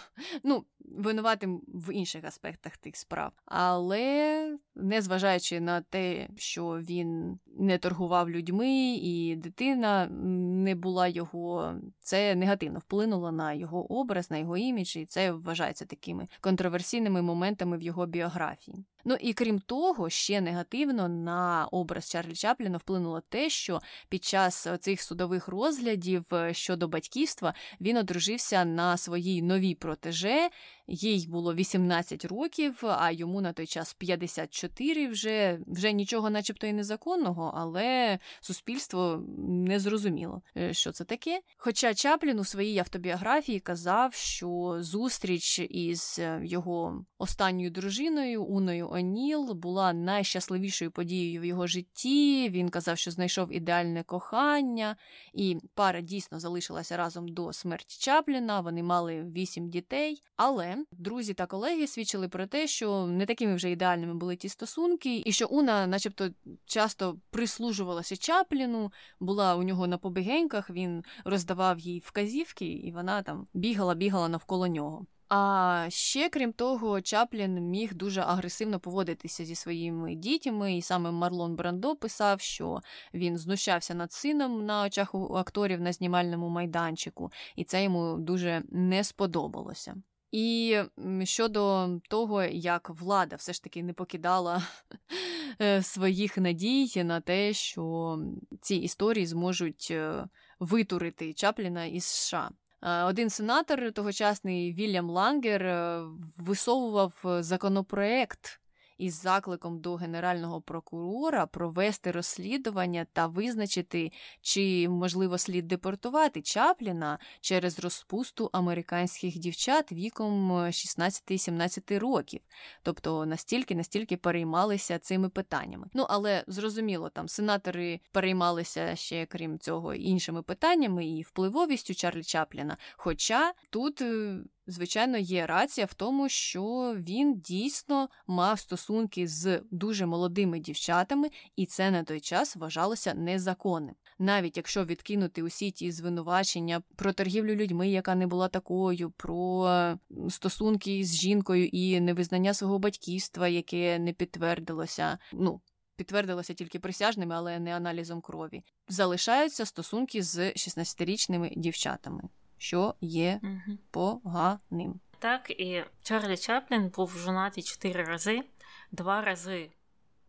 ну, винуватим в інших аспектах тих справ. Але, незважаючи на те, що він не торгував людьми і дитина не була його, це негативно вплинуло на його образ, на його імідж, і це вважається такими контроверсійними моментами в його біографії. Ну і крім того, ще негативно на образ Чарльза Чапліна вплинуло те, що під час цих судових розглядів щодо батьківства він одружився на своїй новій протеже, їй було вісімнадцять років, а йому на той час п'ятдесят чотири, вже, вже нічого начебто і незаконного, але суспільство не зрозуміло, що це таке. Хоча Чаплін у своїй автобіографії казав, що зустріч із його останньою дружиною Уною О'Ніл була найщасливішою подією в його житті, він казав, що знайшов ідеальне кохання, і пара дійсно залишилася разом до смерті Чапліна, вони мали вісім дітей, але друзі та колеги свідчили про те, що не такими вже ідеальними були ті стосунки, і що Уна начебто часто прислужувалася Чапліну, була у нього на побігеньках, він роздавав їй вказівки, і вона там бігала-бігала навколо нього. А ще, крім того, Чаплін міг дуже агресивно поводитися зі своїми дітьми, і саме Марлон Брандо писав, що він знущався над сином на очах у акторів на знімальному майданчику, і це йому дуже не сподобалося. І щодо того, як влада все ж таки не покидала своїх надій на те, що ці історії зможуть витурити Чапліна із США. Один сенатор, тогочасний Вільям Лангер, висовував законопроект із закликом до генерального прокурора провести розслідування та визначити, чи, можливо, слід депортувати Чапліна через розпусту американських дівчат віком шістнадцять-сімнадцять років. Тобто настільки, настільки переймалися цими питаннями. Ну, але, зрозуміло, там сенатори переймалися ще, крім цього, іншими питаннями і впливовістю Чарлі Чапліна. Хоча тут... Звичайно, є рація в тому, що він дійсно мав стосунки з дуже молодими дівчатами, і це на той час вважалося незаконним. Навіть якщо відкинути усі ті звинувачення про торгівлю людьми, яка не була такою, про стосунки з жінкою і невизнання свого батьківства, яке не підтвердилося, ну... підтвердилося тільки присяжними, але не аналізом крові, залишаються стосунки з шістнадцятирічними дівчатами, що є угу. поганим. Так, і Чарлі Чаплін був жонатий чотири рази, два рази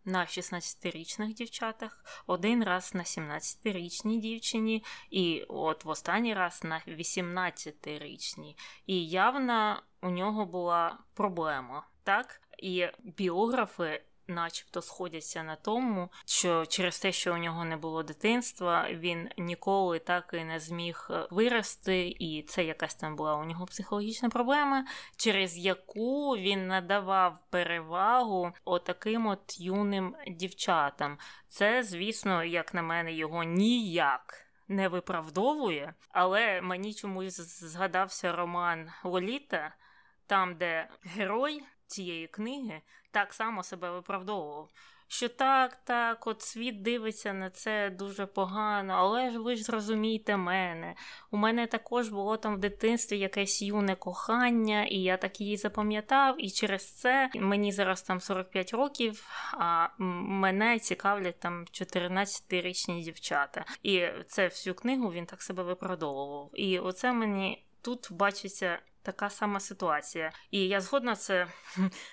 на шістнадцятирічних дівчатах, один раз на сімнадцятирічній дівчині, і от в останній раз на вісімнадцятирічній. І явно у нього була проблема, так? І біографи начебто сходяться на тому, що через те, що у нього не було дитинства, він ніколи так і не зміг вирости, і це якась там була у нього психологічна проблема, через яку він надавав перевагу отаким от юним дівчатам. Це, звісно, як на мене, його ніяк не виправдовує, але мені чомусь згадався роман «Лоліта», там, де герой цієї книги так само себе виправдовував, що так, так, от світ дивиться на це дуже погано, але ж ви ж зрозумійте мене. У мене також було там в дитинстві якесь юне кохання, і я так її запам'ятав, і через це мені зараз там сорок п'ять років, а мене цікавлять там чотирнадцятирічні дівчата. І це всю книгу він так себе виправдовував. І оце мені тут бачиться... така сама ситуація. І я згодна, це,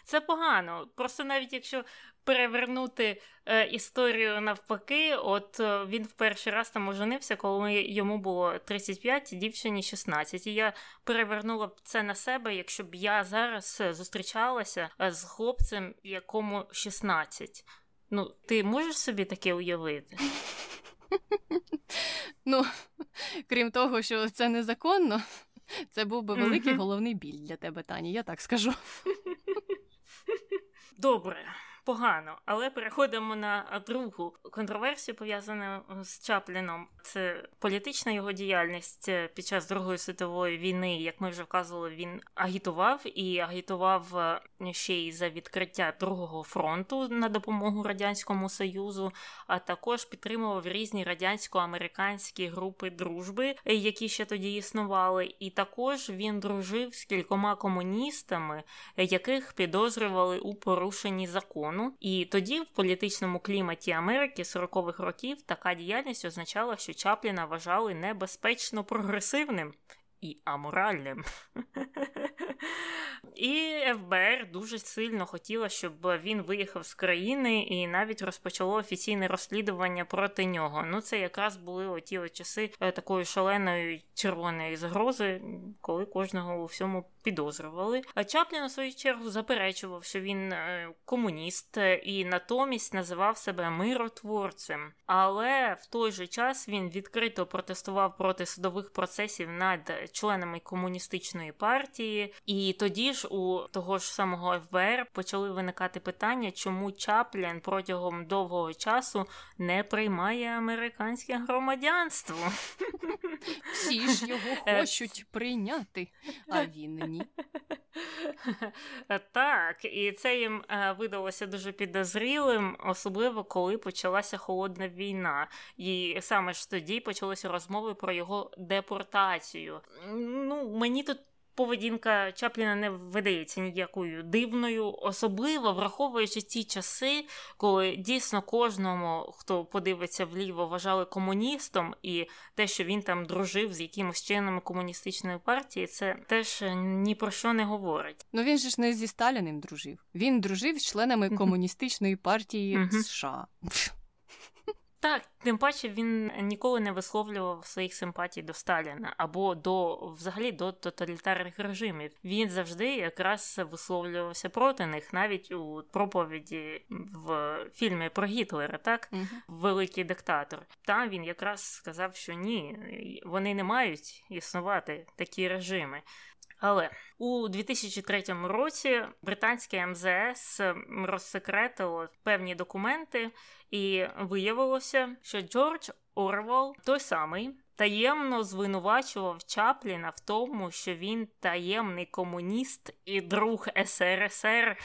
це погано. Просто навіть якщо перевернути е, історію навпаки, от е, він в перший раз там оженився, коли йому було тридцять п'ять, дівчині шістнадцять. І я перевернула б це на себе, якщо б я зараз зустрічалася з хлопцем, якому шістнадцять. Ну, ти можеш собі таке уявити? Ну, крім того, що це незаконно, це був би великий головний біль для тебе, Тані, я так скажу. Добре, погано, але переходимо на другу контроверсію, пов'язану з Чапліном. Це політична його діяльність під час Другої світової війни. Як ми вже вказували, він агітував, і агітував ще й за відкриття Другого фронту на допомогу Радянському Союзу, а також підтримував різні радянсько-американські групи дружби, які ще тоді існували. І також він дружив з кількома комуністами, яких підозрювали у порушенні закону. І тоді в політичному кліматі Америки сорокових років така діяльність означала, що Чапліна вважали небезпечно прогресивним і аморальним. І еф бе ер дуже сильно хотіла, щоб він виїхав з країни, і навіть розпочало офіційне розслідування проти нього. Ну, це якраз були оті от часи такої шаленої червоної загрози, коли кожного у всьому підозрювали. А Чаплін, у свою чергу, заперечував, що він комуніст, і натомість називав себе миротворцем. Але в той же час він відкрито протестував проти судових процесів над членами комуністичної партії, і тоді ж у того ж самого еф бе ер почали виникати питання, чому Чаплін протягом довгого часу не приймає американське громадянство. Всі ж його хочуть прийняти, а він ні. Так, і це їм видалося дуже підозрілим, особливо коли почалася холодна війна. І саме ж тоді почалися розмови про його депортацію. Ну, мені тут поведінка Чапліна не видається ніякою дивною, особливо враховуючи ті часи, коли дійсно кожному, хто подивиться вліво, вважали комуністом, і те, що він там дружив з якимось членами комуністичної партії, це теж ні про що не говорить. Ну він же ж не зі Сталіним дружив. Він дружив з членами комуністичної партії США. Так, тим паче він ніколи не висловлював своїх симпатій до Сталіна або до, взагалі, до тоталітарних режимів. Він завжди якраз висловлювався проти них, навіть у проповіді в фільмі про Гітлера, так? Угу. «Великий диктатор». Там він якраз сказав, що ні, вони не мають існувати такі режими. Але у дві тисячі третьому році британське ем зе ес розсекретило певні документи, і виявилося, що Джордж Орвелл, той самий, таємно звинувачував Чапліна в тому, що він таємний комуніст і друг ес ер ес ер.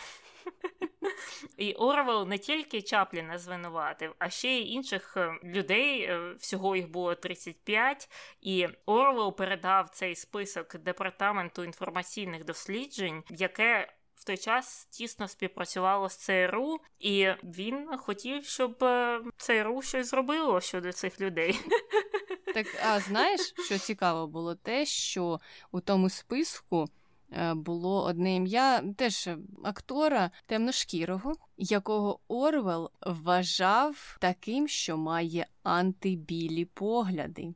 І Орвелл не тільки Чапліна звинуватив, а ще й інших людей, всього їх було тридцять п'ять, і Орвелл передав цей список Департаменту інформаційних досліджень, яке в той час тісно співпрацювало з це ер у, і він хотів, щоб це ер у щось зробило щодо цих людей. Так, а знаєш, що цікаво було те, що у тому списку було одне ім'я теж актора темношкірого, якого Орвелл вважав таким, що має антибілі погляди.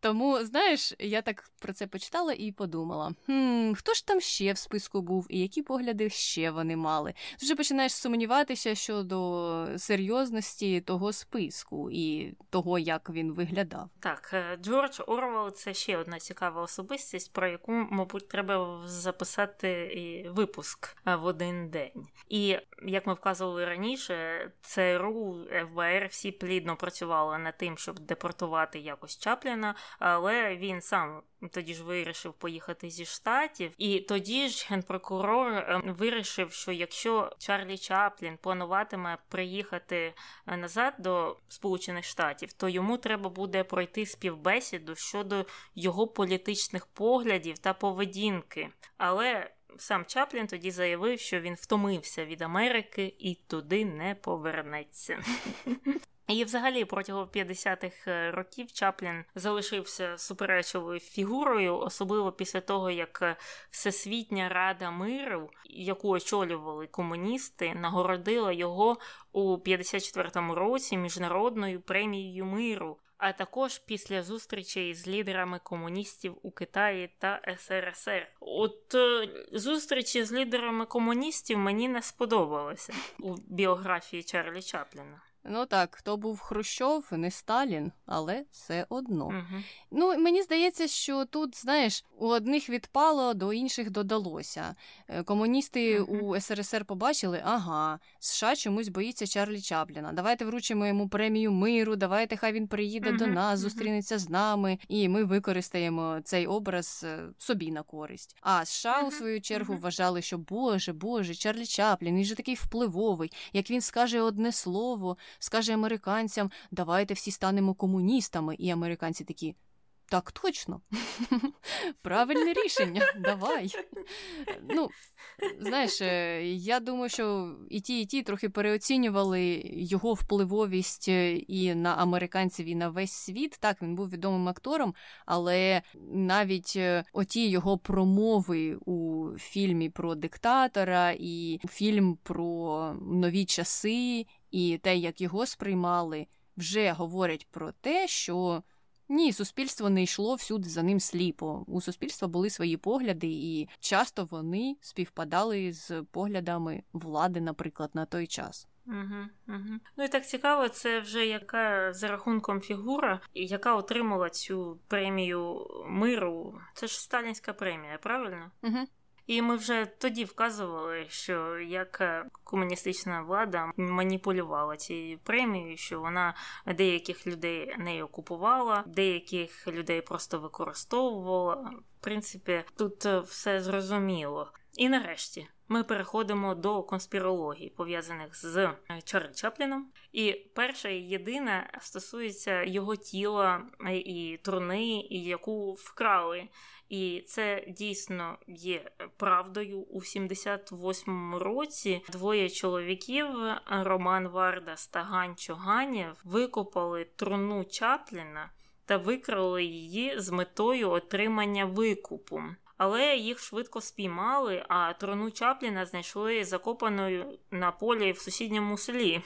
Тому, знаєш, я так про це почитала і подумала, хм, хто ж там ще в списку був і які погляди ще вони мали? Ти вже починаєш сумніватися щодо серйозності того списку і того, як він виглядав. Так, Джордж Орвелл – це ще одна цікава особистість, про яку, мабуть, треба записати випуск в один день. І, як ми вказували раніше, це ер у, еф бе ер всі плідно працювали над тим, щоб депортувати якось Чапліна – але він сам тоді ж вирішив поїхати зі Штатів, і тоді ж генпрокурор вирішив, що якщо Чарлі Чаплін плануватиме приїхати назад до Сполучених Штатів, то йому треба буде пройти співбесіду щодо його політичних поглядів та поведінки. Але сам Чаплін тоді заявив, що він втомився від Америки і туди не повернеться. І взагалі протягом п'ятдесятих років Чаплін залишився суперечливою фігурою, особливо після того, як Всесвітня Рада миру, яку очолювали комуністи, нагородила його у п'ятдесят четвертому році міжнародною премією миру, а також після зустрічей з лідерами комуністів у Китаї та ес ер ес ер. От зустрічі з лідерами комуністів мені не сподобалися у біографії Чарлі Чапліна. Ну так, то був Хрущов, не Сталін, але все одно. Угу. Ну, мені здається, що тут, знаєш, у одних відпало, до інших додалося. Комуністи угу. у ес ер ес ер побачили, ага, США чомусь боїться Чарлі Чапліна. Давайте вручимо йому премію миру, давайте хай він приїде угу. до нас, зустрінеться з нами, і ми використаємо цей образ собі на користь. А США, угу. у свою чергу, вважали, що боже, боже, Чарлі Чаплін, він же такий впливовий, як він скаже одне слово, скаже американцям, давайте всі станемо комуністами. І американці такі, так точно, правильне рішення, давай. Ну, знаєш, я думаю, що і ті, і ті трохи переоцінювали його впливовість і на американців, і на весь світ. Так, він був відомим актором, але навіть оті його промови у фільмі про диктатора і фільм про нові часи, і те, як його сприймали, вже говорять про те, що ні, суспільство не йшло всюди за ним сліпо. У суспільства були свої погляди, і часто вони співпадали з поглядами влади, наприклад, на той час. Угу, угу. Ну і так цікаво, це вже яка за рахунком фігура, яка отримала цю премію миру. Це ж сталінська премія, правильно? Угу. І ми вже тоді вказували, що як комуністична влада маніпулювала цією премією, що вона деяких людей нею купувала, деяких людей просто використовувала. В принципі, тут все зрозуміло. І нарешті ми переходимо до конспірологій, пов'язаних з Чарлі Чапліном. І перша і єдина стосується його тіла і труни, яку вкрали. І це дійсно є правдою. У сімдесят восьмому році двоє чоловіків, Роман Вардас та Ганчо Ганєв, викопали труну Чапліна та викрали її з метою отримання викупу. Але їх швидко спіймали, а труну Чапліна знайшли закопаною на полі в сусідньому селі.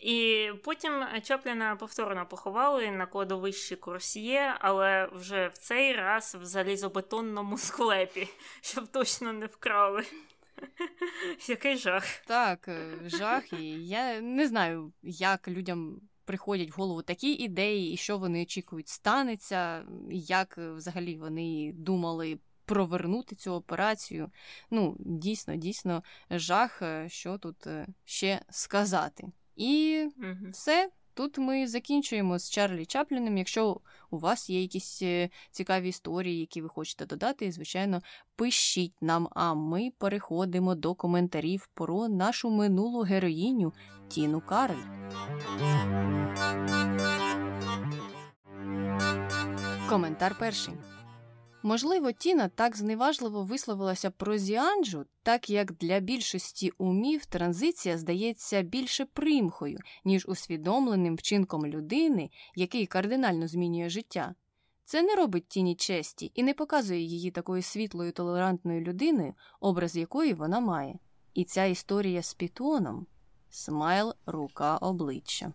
І потім Чапліна повторно поховали на кладовищі Курсьє, але вже в цей раз в залізобетонному склепі, щоб точно не вкрали. Який жах. Так, жах. І я не знаю, як людям приходять в голову такі ідеї, і що вони очікують станеться, як взагалі вони думали провернути цю операцію. Ну, дійсно, дійсно, жах, що тут ще сказати. І угу. все, тут ми закінчуємо з Чарлі Чапліном. Якщо у вас є якісь цікаві історії, які ви хочете додати, звичайно, пишіть нам, а ми переходимо до коментарів про нашу минулу героїню Тіну Карль. Коментар перший. Можливо, Тіна так зневажливо висловилася про Зіанджу, так як для більшості умів транзиція здається більше примхою, ніж усвідомленим вчинком людини, який кардинально змінює життя. Це не робить Тіні честі і не показує її такою світлою, толерантною людиною, образ якої вона має. І ця історія з Пітоном. Смайл, рука, обличчя.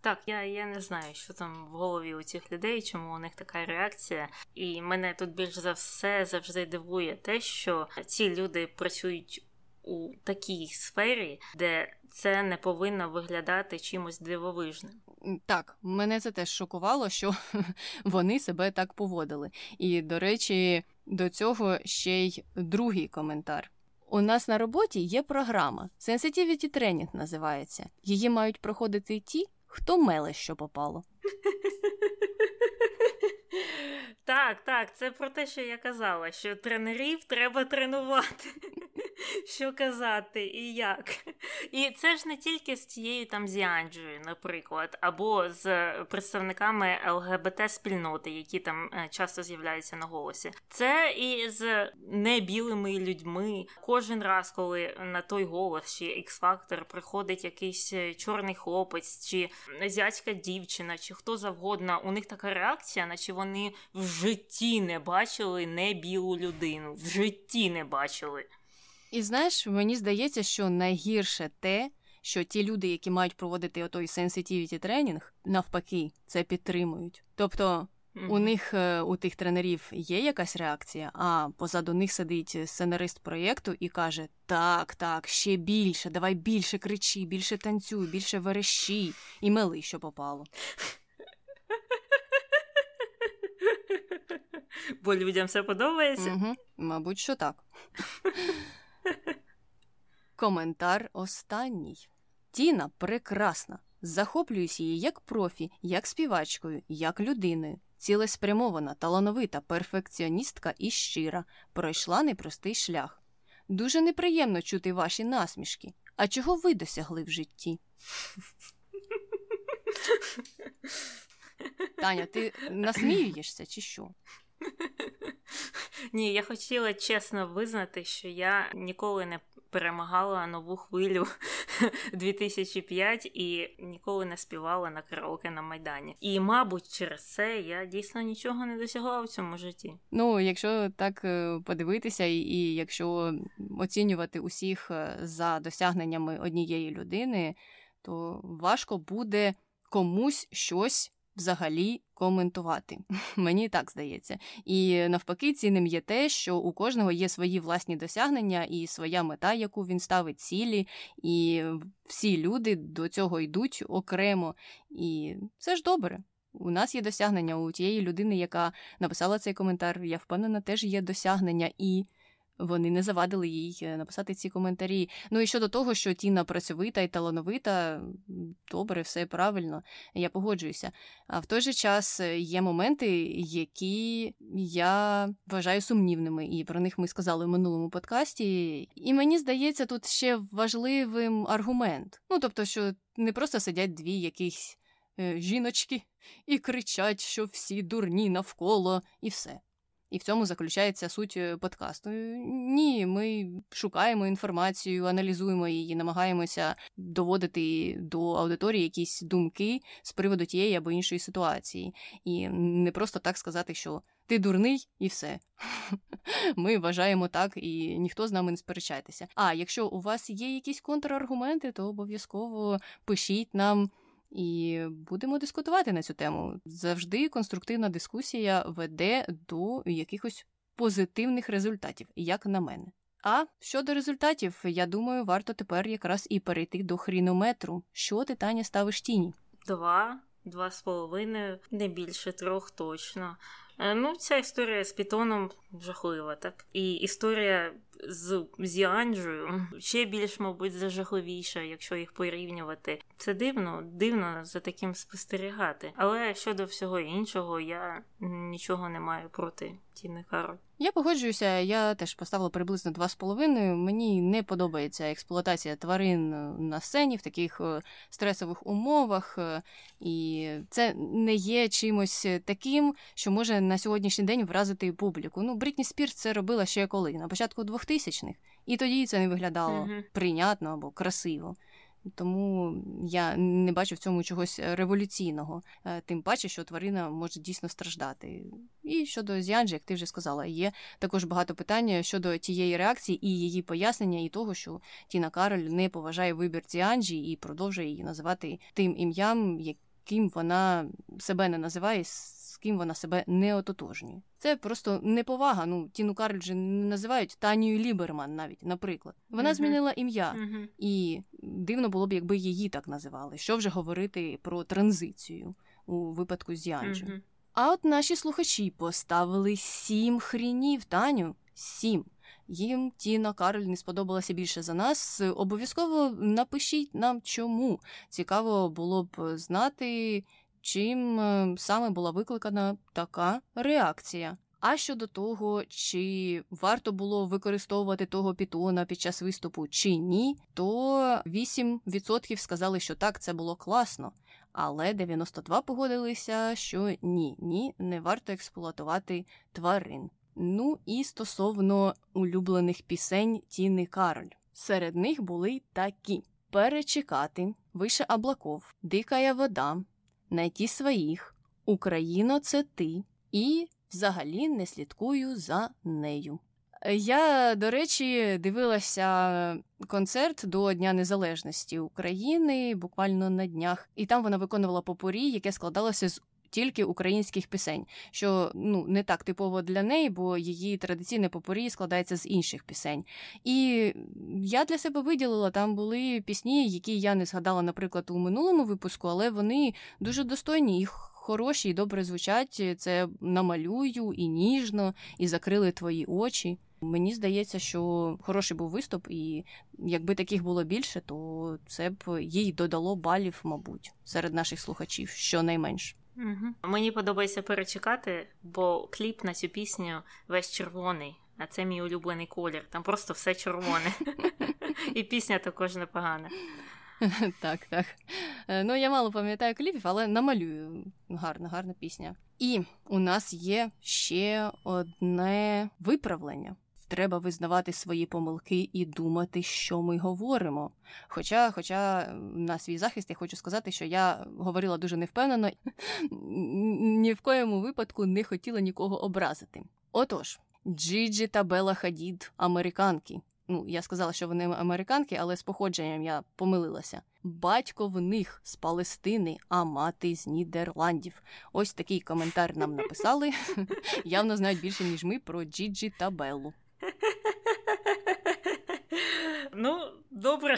Так, я, я не знаю, що там в голові у цих людей, чому у них така реакція. І мене тут більш за все завжди дивує те, що ці люди працюють у такій сфері, де це не повинно виглядати чимось дивовижним. Так, мене це теж шокувало, що вони себе так поводили. І, до речі, до цього ще й другий коментар. У нас на роботі є програма, Sensitivity Training називається. Її мають проходити ті, хто меле, що попало. Так, так, це про те, що я казала, що тренерів треба тренувати, що казати і як. І це ж не тільки з тією там Зіанджою, наприклад, або з представниками ЛГБТ-спільноти, які там часто з'являються на голосі. Це і з небілими людьми. Кожен раз, коли на той голос чи X-Factor приходить якийсь чорний хлопець, чи азіатська дівчина, чи хто завгодно, у них така реакція, наче вони в житті не бачили небілу людину. В житті не бачили. І знаєш, мені здається, що найгірше те, що ті люди, які мають проводити отой sensitivity тренінг, навпаки, це підтримують. Тобто mm-hmm. у них, у тих тренерів є якась реакція, а позаду них сидить сценарист проєкту і каже: так, так, ще більше, давай більше кричи, більше танцюй, більше верещи і мели, що попало. Бо людям все подобається? Угу. Мабуть, що так. Коментар останній. Тіна прекрасна. Захоплююсь її як профі, як співачкою, як людиною. Цілеспрямована, талановита, перфекціоністка і щира. Пройшла непростий шлях. Дуже неприємно чути ваші насмішки. А чого ви досягли в житті? Таня, ти насміюєшся чи що? Ні, я хотіла чесно визнати, що я ніколи не перемагала нову хвилю дві тисячі п'ятого і ніколи не співала на караоке на Майдані. І, мабуть, через це я дійсно нічого не досягла в цьому житті. Ну, якщо так подивитися і, і якщо оцінювати усіх за досягненнями однієї людини, то важко буде комусь щось взагалі коментувати. Мені так здається. І навпаки, цінним є те, що у кожного є свої власні досягнення і своя мета, яку він ставить, цілі, і всі люди до цього йдуть окремо. І це ж добре. У нас є досягнення, у тієї людини, яка написала цей коментар, я впевнена, теж є досягнення, і вони не завадили їй написати ці коментарі. Ну і щодо того, що Тіна працьовита і талановита, добре, все правильно, я погоджуюся. А в той же час є моменти, які я вважаю сумнівними, і про них ми сказали в минулому подкасті. І мені здається, тут ще важливим аргумент. Ну, тобто, що не просто сидять дві якісь е, жіночки і кричать, що всі дурні навколо, і все. І в цьому заключається суть подкасту. Ні, ми шукаємо інформацію, аналізуємо її, намагаємося доводити до аудиторії якісь думки з приводу тієї або іншої ситуації. І не просто так сказати, що ти дурний і все. Ми вважаємо так, і ніхто з нами не сперечається. А якщо у вас є якісь контраргументи, то обов'язково пишіть нам, і будемо дискутувати на цю тему. Завжди конструктивна дискусія веде до якихось позитивних результатів, як на мене. А щодо результатів, я думаю, варто тепер якраз і перейти до хрінометру. Що ти, Таня, ставиш Тіні? Два, два з половиною, не більше трьох точно. Ну, ця історія з Пітоном жахлива, так? І історія з Зіанджою ще більш, мабуть, зажахливіша, якщо їх порівнювати. Це дивно, дивно за таким спостерігати. Але щодо всього іншого, я нічого не маю проти Тіни Кароль. Я погоджуюся, я теж поставила приблизно два з половиною. Мені не подобається експлуатація тварин на сцені в таких стресових умовах. І це не є чимось таким, що може на сьогоднішній день вразити публіку. Ну, Брітні Спірс це робила ще коли? На початку двохтисячних. І тоді це не виглядало mm-hmm. прийнятно або красиво. Тому я не бачу в цьому чогось революційного. Тим паче, що тварина може дійсно страждати. І щодо Зіанджі, як ти вже сказала, є також багато питань щодо тієї реакції і її пояснення, і того, що Тіна Кароль не поважає вибір Зіанджі і продовжує її називати тим ім'ям, яким вона себе не називає, з ким вона себе не ототожнює. Це просто неповага. Ну, Тіну Кароль же називають Танією Ліберман навіть, наприклад. Вона mm-hmm. змінила ім'я. Mm-hmm. І дивно було б, якби її так називали. Що вже говорити про транзицію у випадку з Янджі. Mm-hmm. А от наші слухачі поставили сім хрінів, Таню. Сім. їм Тіна Кароль не сподобалася більше за нас. Обов'язково напишіть нам чому. Цікаво було б знати, чим саме була викликана така реакція. А щодо того, чи варто було використовувати того пітона під час виступу чи ні, то вісім відсотків сказали, що так, це було класно. Але дев'яносто два відсотки погодилися, що ні, ні, не варто експлуатувати тварин. Ну і стосовно улюблених пісень Тіни Кароль. Серед них були такі. «Перечекати», «Више облаков», «Дикая вода», «Найти своїх», «Україно, це ти» і «Взагалі не слідкую за нею». Я, до речі, дивилася концерт до Дня Незалежності України буквально на днях. І там вона виконувала попурі, яке складалося з тільки українських пісень, що ну не так типово для неї, бо її традиційне попурі складається з інших пісень. І я для себе виділила, там були пісні, які я не згадала, наприклад, у минулому випуску, але вони дуже достойні, їх хороші і добре звучать. Це «Намалюю» і «Ніжно», і «Закрили твої очі». Мені здається, що хороший був виступ, і якби таких було більше, то це б їй додало балів, мабуть, серед наших слухачів, щонайменше. Угу. Мені подобається «Перечекати», бо кліп на цю пісню весь червоний, а це мій улюблений колір. Там просто все червоне. І пісня також непогана. Так, так. Ну, я мало пам'ятаю кліпів, але «Намалюю». Гарна, гарна пісня. І у нас є ще одне виправлення. Треба визнавати свої помилки і думати, що ми говоримо. Хоча, хоча на свій захист я хочу сказати, що я говорила дуже невпевнено, ні в коєму випадку не хотіла нікого образити. Отож, Джиджі та Белла Хадід – американки. Ну, я сказала, що вони американки, але з походженням я помилилася. Батько в них з Палестини, а мати з Нідерландів. Ось такий коментар нам написали. Явно знають більше, ніж ми, про Джиджі та Беллу. Ну, добре.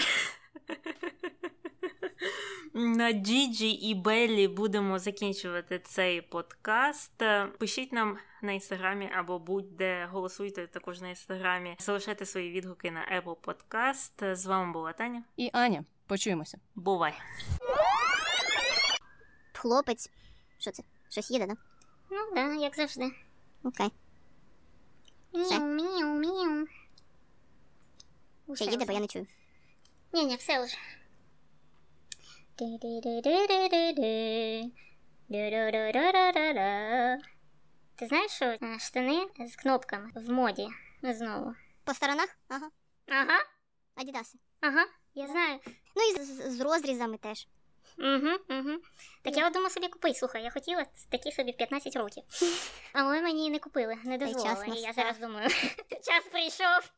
На Джиджі і Беллі будемо закінчувати цей подкаст. Пишіть нам на Інстаграмі або будь-де, голосуйте також на Інстаграмі. Залишайте свої відгуки на Apple Podcast. З вами була Таня. І Аня. Почуємося. Бувай. Хлопець. Що це? Щось їде, да? Ну, да, як завжди. Окей. Мяу-мяу-мяу. Ще їде, бо я не чую. Ні-ні, все вже. Ти знаєш, що штани з кнопками в моді знову? По сторонах? Ага. Ага. Адідаси. Ага, я знаю. Ну і з, з розрізами теж. Угу, угу. Так я думала собі купити, слухай, я хотіла такі собі в п'ятнадцять років. Але мені не купили, не дозволили. І я зараз думаю, час прийшов.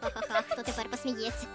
Ха-ха-ха, хто тепер посміється?